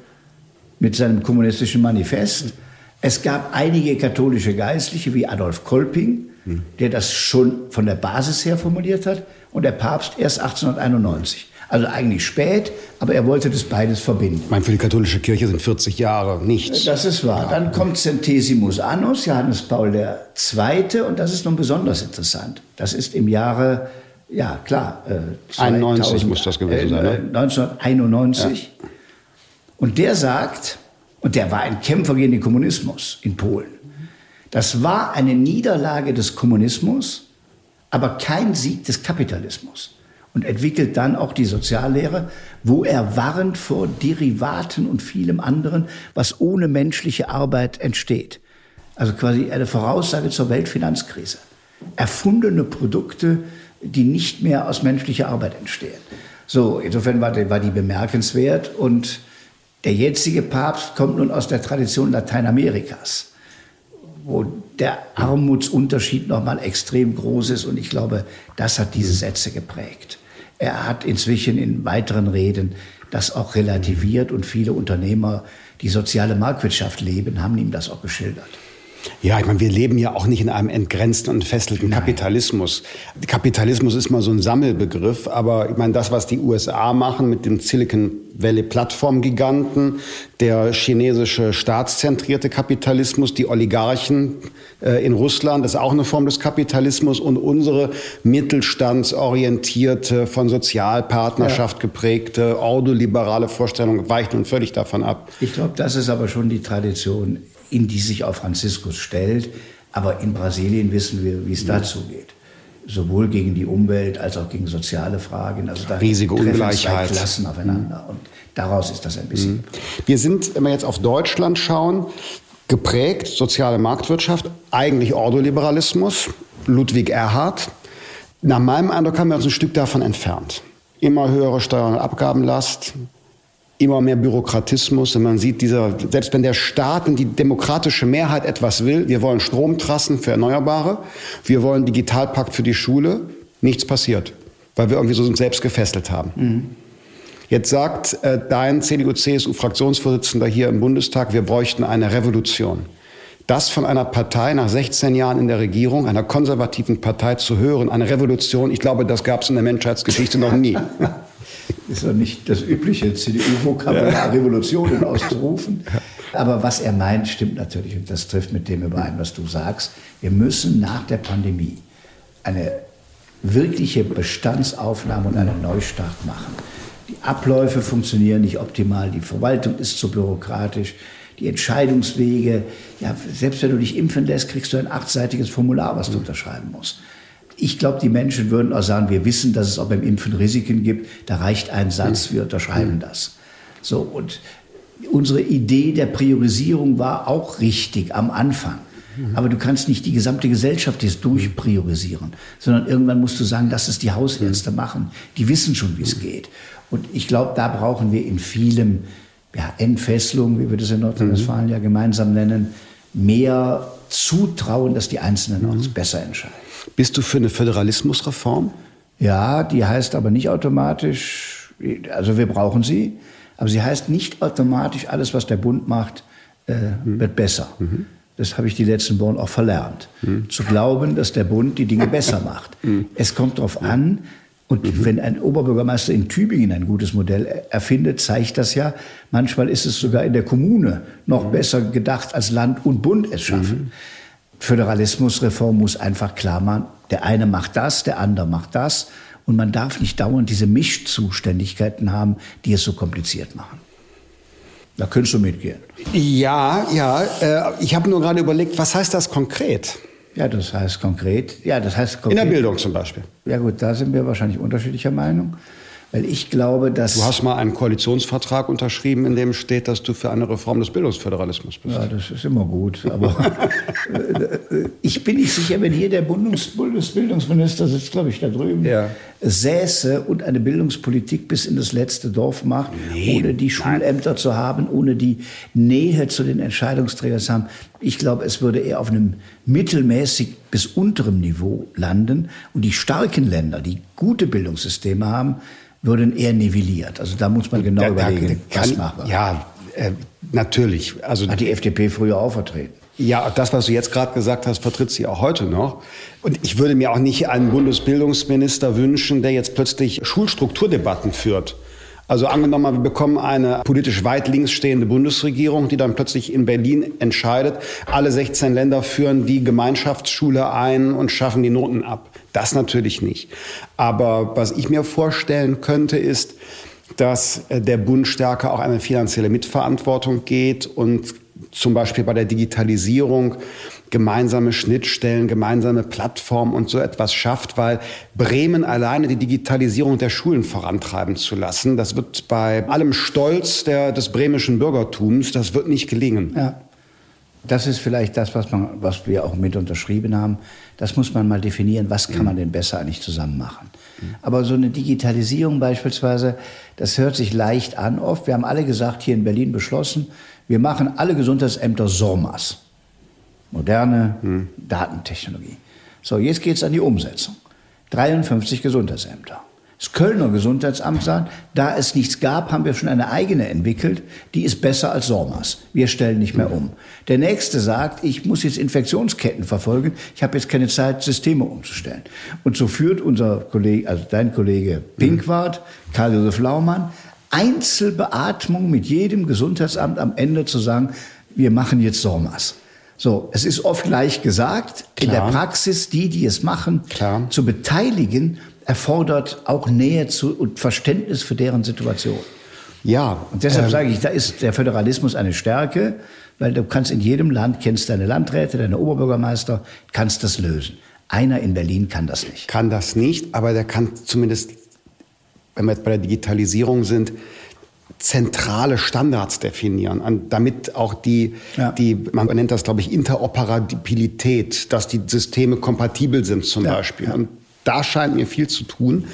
mit seinem kommunistischen Manifest. Es gab einige katholische Geistliche, wie Adolf Kolping, mhm. der das schon von der Basis her formuliert hat, und der Papst erst achtzehnhunderteinundneunzig. Also eigentlich spät, aber er wollte das beides verbinden. Ich meine, für die katholische Kirche sind vierzig Jahre nichts. Das ist wahr. Ja. Dann kommt Centesimus Annus, Johannes Paul der Zweite. Und das ist nun besonders interessant. Das ist im Jahre, ja klar, äh, einundneunzig muss das gewesen sein, ne? neunzehnhunderteinundneunzig. Ja. Und der sagt, und der war ein Kämpfer gegen den Kommunismus in Polen. Das war eine Niederlage des Kommunismus, aber kein Sieg des Kapitalismus. Und entwickelt dann auch die Soziallehre, wo er warnt vor Derivaten und vielem anderen, was ohne menschliche Arbeit entsteht. Also quasi eine Voraussage zur Weltfinanzkrise. Erfundene Produkte, die nicht mehr aus menschlicher Arbeit entstehen. So, insofern war die, war die bemerkenswert. Und der jetzige Papst kommt nun aus der Tradition Lateinamerikas, wo der Armutsunterschied nochmal extrem groß ist. Und ich glaube, das hat diese Sätze geprägt. Er hat inzwischen in weiteren Reden das auch relativiert. Und viele Unternehmer, die soziale Marktwirtschaft leben, haben ihm das auch geschildert. Ja, ich meine, wir leben ja auch nicht in einem entgrenzten und fesselten Kapitalismus. Kapitalismus ist mal so ein Sammelbegriff, aber ich meine, das, was die U S A machen mit dem Silicon Valley Plattform-Giganten, der chinesische staatszentrierte Kapitalismus, die Oligarchen äh, in Russland, das ist auch eine Form des Kapitalismus, und unsere mittelstandsorientierte, von Sozialpartnerschaft ja. geprägte, ordoliberale Vorstellung weicht nun völlig davon ab. Ich glaube, das ist aber schon die Tradition, in die sich auch Franziskus stellt. Aber in Brasilien wissen wir, wie es ja. dazu geht. Sowohl gegen die Umwelt als auch gegen soziale Fragen. Also da riesige Ungleichheit. Zwei Klassen aufeinander. Mhm. Und daraus ist das ein bisschen. Mhm. Wir sind, wenn wir jetzt auf Deutschland schauen, geprägt, soziale Marktwirtschaft, eigentlich Ordoliberalismus, Ludwig Erhard. Nach meinem Eindruck haben wir uns ein Stück davon entfernt. Immer höhere Steuern- und Abgabenlast, immer mehr Bürokratismus, und man sieht, dieser, selbst wenn der Staat und die demokratische Mehrheit etwas will, wir wollen Stromtrassen für Erneuerbare, wir wollen Digitalpakt für die Schule, nichts passiert, weil wir irgendwie so selbst gefesselt haben. Mhm. Jetzt sagt äh, dein C D U C S U-Fraktionsvorsitzender hier im Bundestag, wir bräuchten eine Revolution. Das von einer Partei nach sechzehn Jahren in der Regierung, einer konservativen Partei zu hören, eine Revolution, ich glaube, das gab es in der Menschheitsgeschichte noch nie. Ist ja nicht das übliche C D U-Vokabular, ja. Revolutionen auszurufen. Aber was er meint, stimmt natürlich. Und das trifft mit dem überein, was du sagst. Wir müssen nach der Pandemie eine wirkliche Bestandsaufnahme und einen Neustart machen. Die Abläufe funktionieren nicht optimal. Die Verwaltung ist zu bürokratisch. Die Entscheidungswege. Ja, selbst wenn du dich impfen lässt, kriegst du ein achtseitiges Formular, was du unterschreiben musst. Ich glaube, die Menschen würden auch sagen, wir wissen, dass es auch beim Impfen Risiken gibt. Da reicht ein Satz, wir unterschreiben das. So, und unsere Idee der Priorisierung war auch richtig am Anfang. Aber du kannst nicht die gesamte Gesellschaft jetzt durchpriorisieren, sondern irgendwann musst du sagen, lass es die Hausärzte machen. Die wissen schon, wie es geht. Und ich glaube, da brauchen wir in vielem, ja, Entfesselung, wie wir das in Nordrhein-Westfalen ja gemeinsam nennen, mehr Zutrauen, dass die Einzelnen uns besser entscheiden. Bist du für eine Föderalismusreform? Ja, die heißt aber nicht automatisch, also wir brauchen sie, aber sie heißt nicht automatisch, alles, was der Bund macht, äh, mhm. wird besser. Mhm. Das habe ich die letzten Wochen auch verlernt. Mhm. Zu glauben, dass der Bund die Dinge besser macht. Mhm. Es kommt darauf an, und mhm. wenn ein Oberbürgermeister in Tübingen ein gutes Modell erfindet, zeigt das ja, manchmal ist es sogar in der Kommune noch mhm. besser gedacht, als Land und Bund es schaffen. Mhm. Föderalismusreform muss einfach klar machen, der eine macht das, der andere macht das. Und man darf nicht dauernd diese Mischzuständigkeiten haben, die es so kompliziert machen. Da könntest du mitgehen. Ja, ja. Äh, ich habe nur gerade überlegt, was heißt das konkret? Ja, das heißt konkret. Ja, das heißt konkret. In der Bildung zum Beispiel. Ja gut, da sind wir wahrscheinlich unterschiedlicher Meinung. Weil ich glaube, dass... Du hast mal einen Koalitionsvertrag unterschrieben, in dem steht, dass du für eine Reform des Bildungsföderalismus bist. Ja, das ist immer gut. Aber ich bin nicht sicher, wenn hier der Bundes- Bildungsminister sitzt, glaube ich, da drüben, ja. säße und eine Bildungspolitik bis in das letzte Dorf macht, nee, ohne die Schulämter nein. zu haben, ohne die Nähe zu den Entscheidungsträgern zu haben. Ich glaube, es würde eher auf einem mittelmäßig bis unterem Niveau landen. Und die starken Länder, die gute Bildungssysteme haben, würden eher nivelliert. Also da muss man genau da, überlegen, da kann, was machen wir. Ja, äh, natürlich. Also hat die F D P früher auch vertreten. Ja, das, was du jetzt gerade gesagt hast, vertritt sie auch heute noch. Und ich würde mir auch nicht einen Bundesbildungsminister wünschen, der jetzt plötzlich Schulstrukturdebatten führt. Also angenommen, wir bekommen eine politisch weit links stehende Bundesregierung, die dann plötzlich in Berlin entscheidet, alle sechzehn Länder führen die Gemeinschaftsschule ein und schaffen die Noten ab. Das natürlich nicht. Aber was ich mir vorstellen könnte, ist, dass der Bund stärker auch eine finanzielle Mitverantwortung geht und zum Beispiel bei der Digitalisierung gemeinsame Schnittstellen, gemeinsame Plattformen und so etwas schafft, weil Bremen alleine die Digitalisierung der Schulen vorantreiben zu lassen, das wird bei allem Stolz der, des bremischen Bürgertums, das wird nicht gelingen. Ja. Das ist vielleicht das, was, man, was wir auch mit unterschrieben haben. Das muss man mal definieren, was kann man denn besser eigentlich zusammen machen. Aber so eine Digitalisierung beispielsweise, das hört sich leicht an oft. Wir haben alle gesagt, hier in Berlin beschlossen, wir machen alle Gesundheitsämter SORMAS. Moderne hm. Datentechnologie. So, jetzt geht es an die Umsetzung. dreiundfünfzig Gesundheitsämter. Das Kölner Gesundheitsamt sagt, da es nichts gab, haben wir schon eine eigene entwickelt. Die ist besser als SORMAS. Wir stellen nicht mehr um. Der Nächste sagt, ich muss jetzt Infektionsketten verfolgen. Ich habe jetzt keine Zeit, Systeme umzustellen. Und so führt unser Kollege, also dein Kollege Pinkwart, Karl-Josef Laumann, Einzelbeatmung mit jedem Gesundheitsamt am Ende zu sagen, wir machen jetzt SORMAS. So, es ist oft leicht gesagt, in der Praxis die, die es machen, Klar. zu beteiligen, erfordert auch Nähe zu und Verständnis für deren Situation. Ja. Und deshalb ähm, sage ich, da ist der Föderalismus eine Stärke, weil du kannst in jedem Land, kennst deine Landräte, deine Oberbürgermeister, kannst das lösen. Einer in Berlin kann das nicht. Kann das nicht, aber der kann zumindest, wenn wir jetzt bei der Digitalisierung sind, zentrale Standards definieren, an, damit auch die, ja. die, man nennt das, glaube ich, Interoperabilität, dass die Systeme kompatibel sind zum ja, Beispiel. Ja. Und da scheint mir viel zu tun.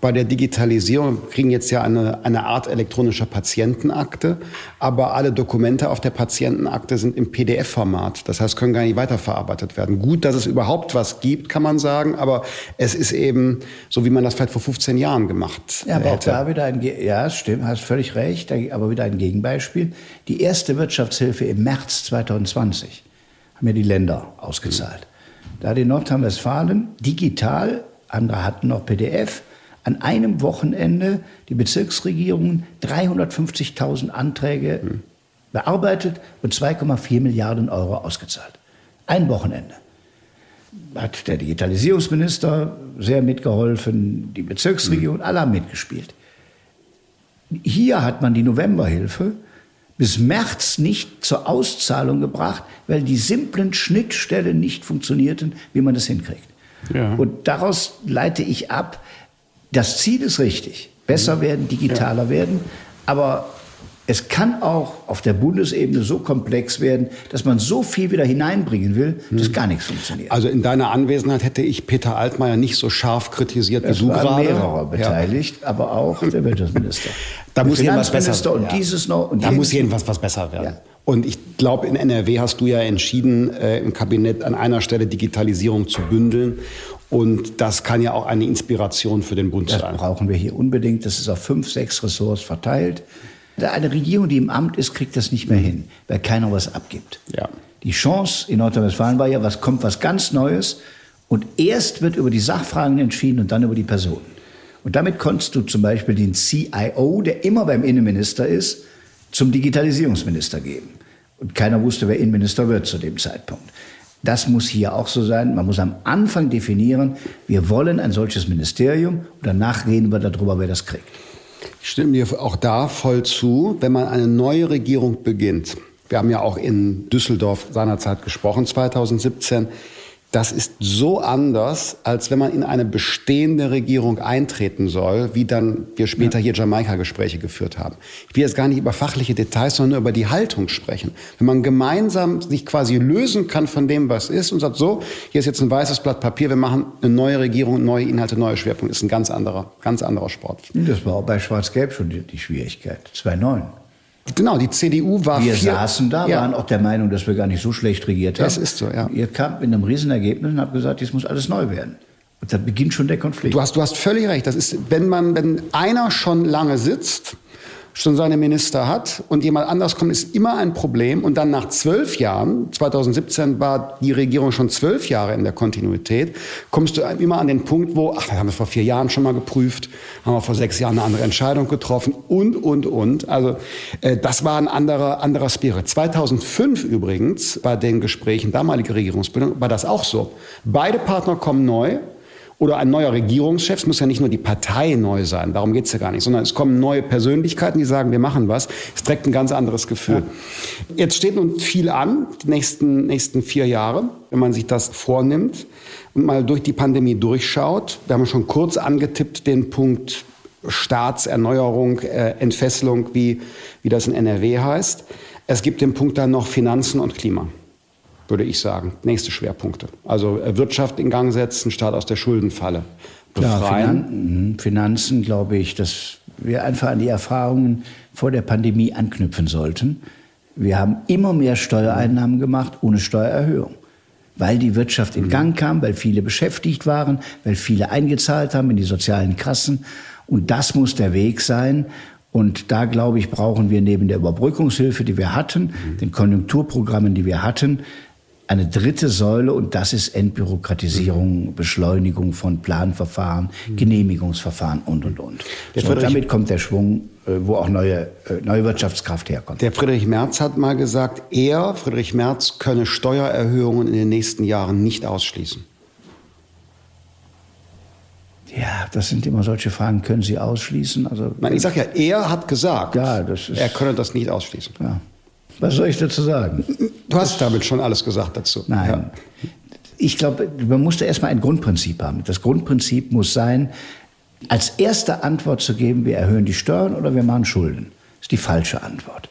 Bei der Digitalisierung, wir kriegen jetzt ja eine, eine Art elektronischer Patientenakte, aber alle Dokumente auf der Patientenakte sind im P D F-Format. Das heißt, können gar nicht weiterverarbeitet werden. Gut, dass es überhaupt was gibt, kann man sagen, aber es ist eben so, wie man das vielleicht vor fünfzehn Jahren gemacht ja, aber hätte. Auch da wieder ein Ge- ja, stimmt, hast völlig recht, aber wieder ein Gegenbeispiel. Die erste Wirtschaftshilfe im März zweitausendzwanzig haben ja die Länder ausgezahlt. Mhm. Da hat in Nordrhein-Westfalen digital, andere hatten noch P D F, an einem Wochenende die Bezirksregierungen dreihundertfünfzigtausend Anträge hm. bearbeitet und zwei Komma vier Milliarden Euro ausgezahlt. Ein Wochenende. Hat der Digitalisierungsminister sehr mitgeholfen, die Bezirksregierung, hm. alle haben mitgespielt. Hier hat man die Novemberhilfe bis März nicht zur Auszahlung gebracht, weil die simplen Schnittstellen nicht funktionierten, wie man das hinkriegt. Ja. Und daraus leite ich ab, das Ziel ist richtig. Besser werden, digitaler ja. werden. Aber es kann auch auf der Bundesebene so komplex werden, dass man so viel wieder hineinbringen will, dass hm. gar nichts funktioniert. Also in deiner Anwesenheit hätte ich Peter Altmaier nicht so scharf kritisiert wie du gerade. Es waren mehrere beteiligt, ja. aber auch der Wirtschaftsminister. Da muss jedenfalls besser und ja. dieses noch und Da muss jedenfalls was besser werden. Ja. Und ich glaube, in N R W hast du ja entschieden, äh, im Kabinett an einer Stelle Digitalisierung zu bündeln. Und das kann ja auch eine Inspiration für den Bund sein. Das brauchen wir hier unbedingt. Das ist auf fünf, sechs Ressorts verteilt. Eine Regierung, die im Amt ist, kriegt das nicht mehr hin, weil keiner was abgibt. Ja. Die Chance in Nordrhein-Westfalen war ja, was kommt was ganz Neues. Und erst wird über die Sachfragen entschieden und dann über die Personen. Und damit konntest du zum Beispiel den C I O, der immer beim Innenminister ist, zum Digitalisierungsminister geben. Und keiner wusste, wer Innenminister wird zu dem Zeitpunkt. Das muss hier auch so sein. Man muss am Anfang definieren, wir wollen ein solches Ministerium und danach reden wir darüber, wer das kriegt. Ich stimme dir auch da voll zu, wenn man eine neue Regierung beginnt. Wir haben ja auch in Düsseldorf seinerzeit gesprochen, zweitausendsiebzehn. Das ist so anders, als wenn man in eine bestehende Regierung eintreten soll, wie dann wir später hier Jamaika-Gespräche geführt haben. Ich will jetzt gar nicht über fachliche Details, sondern über die Haltung sprechen. Wenn man gemeinsam sich quasi lösen kann von dem, was ist und sagt, so, hier ist jetzt ein weißes Blatt Papier, wir machen eine neue Regierung, neue Inhalte, neue Schwerpunkte, ist ein ganz anderer, ganz anderer Sport. Das war auch bei Schwarz-Gelb schon die, die Schwierigkeit, zweitausendneun. Genau, die C D U war... Wir vier, saßen da, ja. waren auch der Meinung, dass wir gar nicht so schlecht regiert haben. Das ist so, ja. Ihr kamt mit einem Riesenergebnis und habt gesagt, jetzt muss alles neu werden. Und da beginnt schon der Konflikt. Du hast, du hast völlig recht. Das ist, wenn man, wenn einer schon lange sitzt, schon seine Minister hat und jemand anders kommt, ist immer ein Problem. Und dann nach zwölf Jahren, zweitausendsiebzehn war die Regierung schon zwölf Jahre in der Kontinuität, kommst du immer an den Punkt, wo, ach, wir haben es vor vier Jahren schon mal geprüft, haben wir vor sechs Jahren eine andere Entscheidung getroffen und, und, und. Also äh, das war ein anderer, anderer Spirit. zweitausendfünf übrigens, bei den Gesprächen damaliger Regierungsbildung, war das auch so. Beide Partner kommen neu. Oder ein neuer Regierungschef, es muss ja nicht nur die Partei neu sein, darum geht's ja gar nicht, sondern es kommen neue Persönlichkeiten, die sagen, wir machen was. Es trägt ein ganz anderes Gefühl. Ja. Jetzt steht nun viel an, die nächsten, nächsten vier Jahre, wenn man sich das vornimmt und mal durch die Pandemie durchschaut. Wir haben schon kurz angetippt den Punkt Staatserneuerung, äh, Entfesselung, wie, wie das in N R W heißt. Es gibt den Punkt dann noch Finanzen und Klima. Würde ich sagen. Nächste Schwerpunkte. Also Wirtschaft in Gang setzen, Staat aus der Schuldenfalle. befreien. Ja, Finan- Finanzen, glaube ich, dass wir einfach an die Erfahrungen vor der Pandemie anknüpfen sollten. Wir haben immer mehr Steuereinnahmen gemacht ohne Steuererhöhung, weil die Wirtschaft in Gang kam, weil viele beschäftigt waren, weil viele eingezahlt haben in die sozialen Kassen. Und das muss der Weg sein. Und da, glaube ich, brauchen wir neben der Überbrückungshilfe, die wir hatten, den Konjunkturprogrammen, die wir hatten, eine dritte Säule, und das ist Entbürokratisierung, Beschleunigung von Planverfahren, Genehmigungsverfahren und, und, und. So, und damit kommt der Schwung, wo auch neue, neue Wirtschaftskraft herkommt. Der Friedrich Merz hat mal gesagt, er, Friedrich Merz, könne Steuererhöhungen in den nächsten Jahren nicht ausschließen. Ja, das sind immer solche Fragen, können Sie ausschließen? Also, nein, ich sage ja, er hat gesagt, ja, das ist, er könne das nicht ausschließen. Ja. Was soll ich dazu sagen? Du hast damit schon alles gesagt dazu. Nein. Ja. Ich glaube, man musste erstmal ein Grundprinzip haben. Das Grundprinzip muss sein, als erste Antwort zu geben, wir erhöhen die Steuern oder wir machen Schulden. Das ist die falsche Antwort.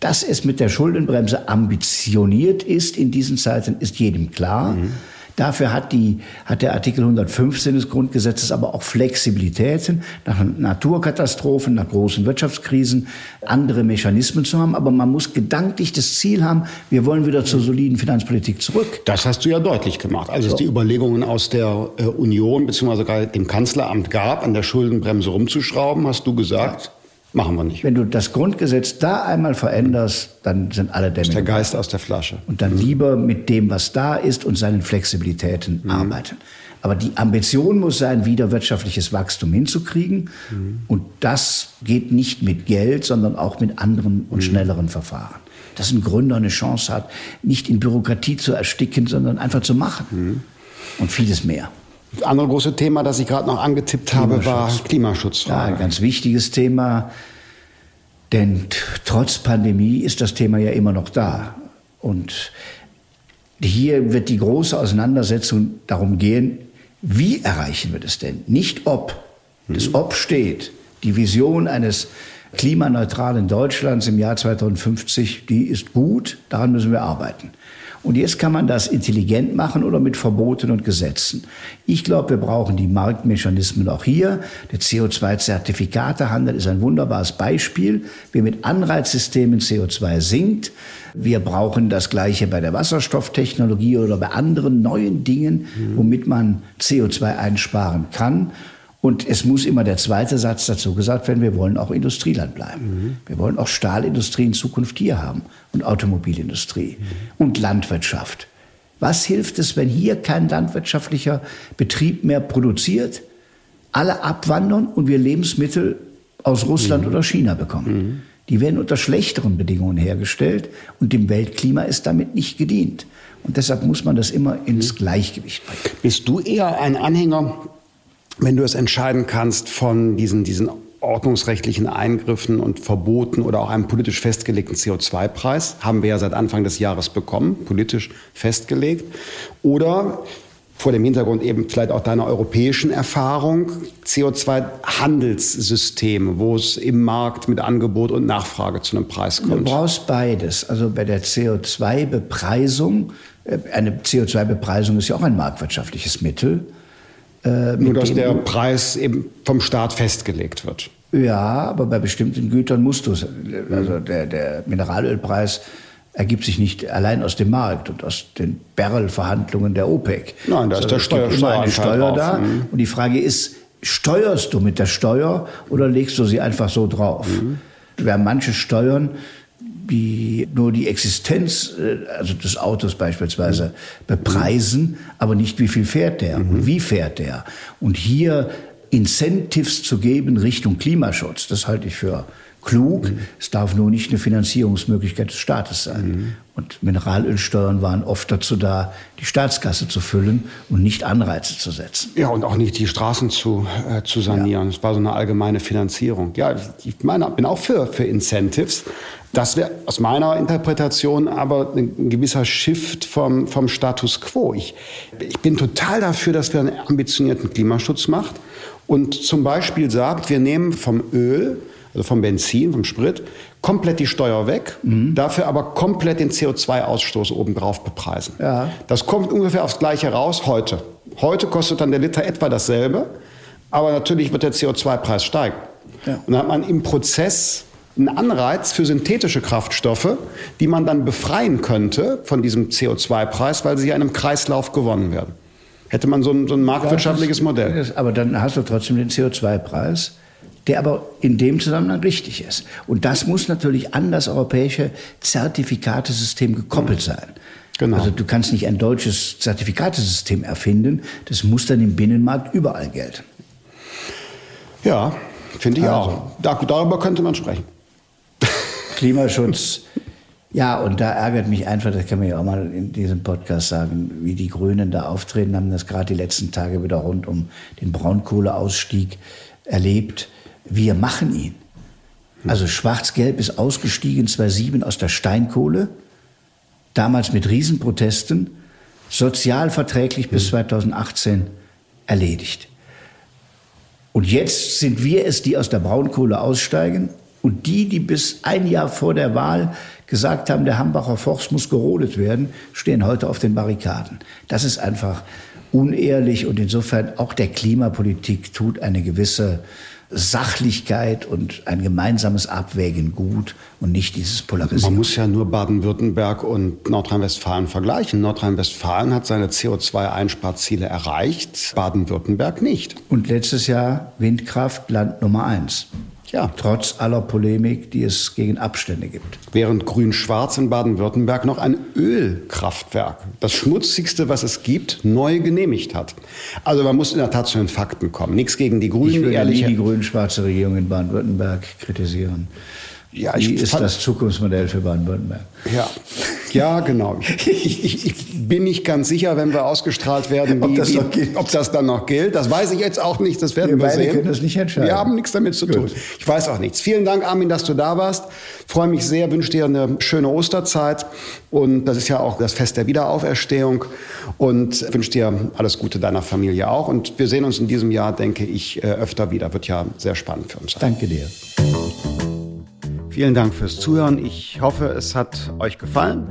Dass es mit der Schuldenbremse ambitioniert ist in diesen Zeiten, ist jedem klar. Mhm. Dafür hat, die, hat der Artikel hundertfünfzehn des Grundgesetzes aber auch Flexibilitäten, nach Naturkatastrophen, nach großen Wirtschaftskrisen, andere Mechanismen zu haben. Aber man muss gedanklich das Ziel haben, wir wollen wieder zur soliden Finanzpolitik zurück. Das hast du ja deutlich gemacht. Als so. es die Überlegungen aus der äh, Union bzw. sogar dem Kanzleramt gab, an der Schuldenbremse rumzuschrauben, hast du gesagt, ja. machen wir nicht. Wenn du das Grundgesetz da einmal veränderst, dann sind alle Dämme. Das ist der Geist aus der Flasche. Und dann mhm. lieber mit dem, was da ist, und seinen Flexibilitäten mhm. arbeiten. Aber die Ambition muss sein, wieder wirtschaftliches Wachstum hinzukriegen. Mhm. Und das geht nicht mit Geld, sondern auch mit anderen und mhm. schnelleren Verfahren. Dass ein Gründer eine Chance hat, nicht in Bürokratie zu ersticken, sondern einfach zu machen. Mhm. Und vieles mehr. Das andere große Thema, das ich gerade noch angetippt habe, war Klimaschutz. Ja, ein ganz wichtiges Thema, denn trotz Pandemie ist das Thema ja immer noch da. Und hier wird die große Auseinandersetzung darum gehen, wie erreichen wir das denn? Nicht ob. Das Ob steht. Die Vision eines klimaneutralen Deutschlands im Jahr zweitausendfünfzig, die ist gut, daran müssen wir arbeiten. Und jetzt kann man das intelligent machen oder mit Verboten und Gesetzen. Ich glaube, wir brauchen die Marktmechanismen auch hier. Der C O zwei Zertifikatehandel ist ein wunderbares Beispiel, wie mit Anreizsystemen C O zwei sinkt. Wir brauchen das Gleiche bei der Wasserstofftechnologie oder bei anderen neuen Dingen, womit man C O zwei einsparen kann. Und es muss immer der zweite Satz dazu gesagt werden, wir wollen auch Industrieland bleiben. Mhm. Wir wollen auch Stahlindustrie in Zukunft hier haben und Automobilindustrie mhm. und Landwirtschaft. Was hilft es, wenn hier kein landwirtschaftlicher Betrieb mehr produziert, alle abwandern und wir Lebensmittel aus Russland mhm. oder China bekommen? Mhm. Die werden unter schlechteren Bedingungen hergestellt und dem Weltklima ist damit nicht gedient. Und deshalb muss man das immer ins mhm. Gleichgewicht bringen. Bist du eher ein Anhänger, wenn du es entscheiden kannst, von diesen, diesen ordnungsrechtlichen Eingriffen und Verboten oder auch einem politisch festgelegten C O zwei Preis, haben wir ja seit Anfang des Jahres bekommen, politisch festgelegt, oder vor dem Hintergrund eben vielleicht auch deiner europäischen Erfahrung, C O zwei Handelssysteme, wo es im Markt mit Angebot und Nachfrage zu einem Preis kommt? Du brauchst beides. Also bei der C O zwei Bepreisung, eine C O zwei Bepreisung ist ja auch ein marktwirtschaftliches Mittel, nur, dass der Preis eben vom Staat festgelegt wird. Ja, aber bei bestimmten Gütern musst du es. Also der, der Mineralölpreis ergibt sich nicht allein aus dem Markt und aus den Barrelverhandlungen der OPEC. Nein, da ist der Steueranteil Steuer da. Mhm. Und die Frage ist, steuerst du mit der Steuer oder legst du sie einfach so drauf? Mhm. Wir haben manche Steuern, die nur die Existenz, also des Autos beispielsweise, bepreisen, aber nicht wie viel fährt der mhm. und wie fährt der. Und hier Incentives zu geben Richtung Klimaschutz, das halte ich für klug. Mhm. Es darf nur nicht eine Finanzierungsmöglichkeit des Staates sein. Mhm. Und Mineralölsteuern waren oft dazu da, die Staatskasse zu füllen und nicht Anreize zu setzen. Ja, und auch nicht die Straßen zu, äh, zu sanieren. Es ja. war so eine allgemeine Finanzierung. Ja, ich meine, bin auch für, für Incentives. Das wäre aus meiner Interpretation aber ein gewisser Shift vom, vom Status quo. Ich, ich bin total dafür, dass wir einen ambitionierten Klimaschutz machen und zum Beispiel sagt, wir nehmen vom Öl, also vom Benzin, vom Sprit, komplett die Steuer weg, mhm. dafür aber komplett den C O zwei Ausstoß obendrauf bepreisen. Ja. Das kommt ungefähr aufs Gleiche raus heute. Heute kostet dann der Liter etwa dasselbe, Aber natürlich wird der C O zwei Preis steigen. Ja. Und dann hat man im Prozess einen Anreiz für synthetische Kraftstoffe, die man dann befreien könnte von diesem C O zwei Preis, weil sie ja in einem Kreislauf gewonnen werden. Hätte man so ein, so ein marktwirtschaftliches Modell. Aber dann hast du trotzdem den C O zwei Preis, der aber in dem Zusammenhang richtig ist. Und das muss natürlich an das europäische Zertifikatesystem gekoppelt sein. Genau. Also du kannst nicht ein deutsches Zertifikatesystem erfinden, das muss dann im Binnenmarkt überall gelten. Ja, finde ich also. auch. Dar- darüber könnte man sprechen. Klimaschutz. Ja, und da ärgert mich einfach, das kann man ja auch mal in diesem Podcast sagen, wie die Grünen da auftreten, haben das gerade die letzten Tage wieder rund um den Braunkohleausstieg erlebt. Wir machen ihn. Also Schwarz-Gelb ist ausgestiegen zweitausendsieben aus der Steinkohle, damals mit Riesenprotesten, sozialverträglich bis zweitausendachtzehn erledigt. Und jetzt sind wir es, die aus der Braunkohle aussteigen und die, die bis ein Jahr vor der Wahl gesagt haben, der Hambacher Forst muss gerodet werden, stehen heute auf den Barrikaden. Das ist einfach unehrlich und insofern auch der Klimapolitik tut eine gewisse Sachlichkeit und ein gemeinsames Abwägen gut und nicht dieses Polarisieren. Man muss ja nur Baden-Württemberg und Nordrhein-Westfalen vergleichen. Nordrhein-Westfalen hat seine C O zwei Einsparziele erreicht, Baden-Württemberg nicht. Und letztes Jahr Windkraft Land Nummer eins. Ja. Trotz aller Polemik, die es gegen Abstände gibt. Während Grün-Schwarz in Baden-Württemberg noch ein Ölkraftwerk, das schmutzigste, was es gibt, neu genehmigt hat. Also man muss in der Tat zu den Fakten kommen. Nichts gegen die Grünen. Ich würde ehrlich nie die grün-schwarze Regierung in Baden-Württemberg kritisieren. Ja, ich Wie ist fand, das Zukunftsmodell für Baden-Württemberg? Ja, ja genau. Ich, ich, ich bin nicht ganz sicher, wenn wir ausgestrahlt werden, ob, wie, das wie, ob das dann noch gilt. Das weiß ich jetzt auch nicht, das werden wir, wir sehen. Wir können das nicht entscheiden. Wir haben nichts damit zu Gut. tun. Ich weiß auch nichts. Vielen Dank, Armin, dass du da warst. Freue mich sehr, wünsche dir eine schöne Osterzeit. Und das ist ja auch das Fest der Wiederauferstehung. Und wünsche dir alles Gute deiner Familie auch. Und wir sehen uns in diesem Jahr, denke ich, öfter wieder. Wird ja sehr spannend für uns sein. Danke dir. Vielen Dank fürs Zuhören. Ich hoffe, es hat euch gefallen.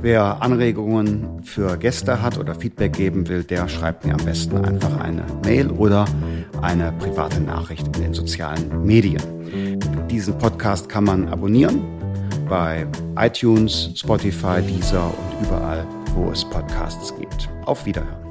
Wer Anregungen für Gäste hat oder Feedback geben will, der schreibt mir am besten einfach eine Mail oder eine private Nachricht in den sozialen Medien. Diesen Podcast kann man abonnieren bei iTunes, Spotify, Deezer und überall, wo es Podcasts gibt. Auf Wiederhören.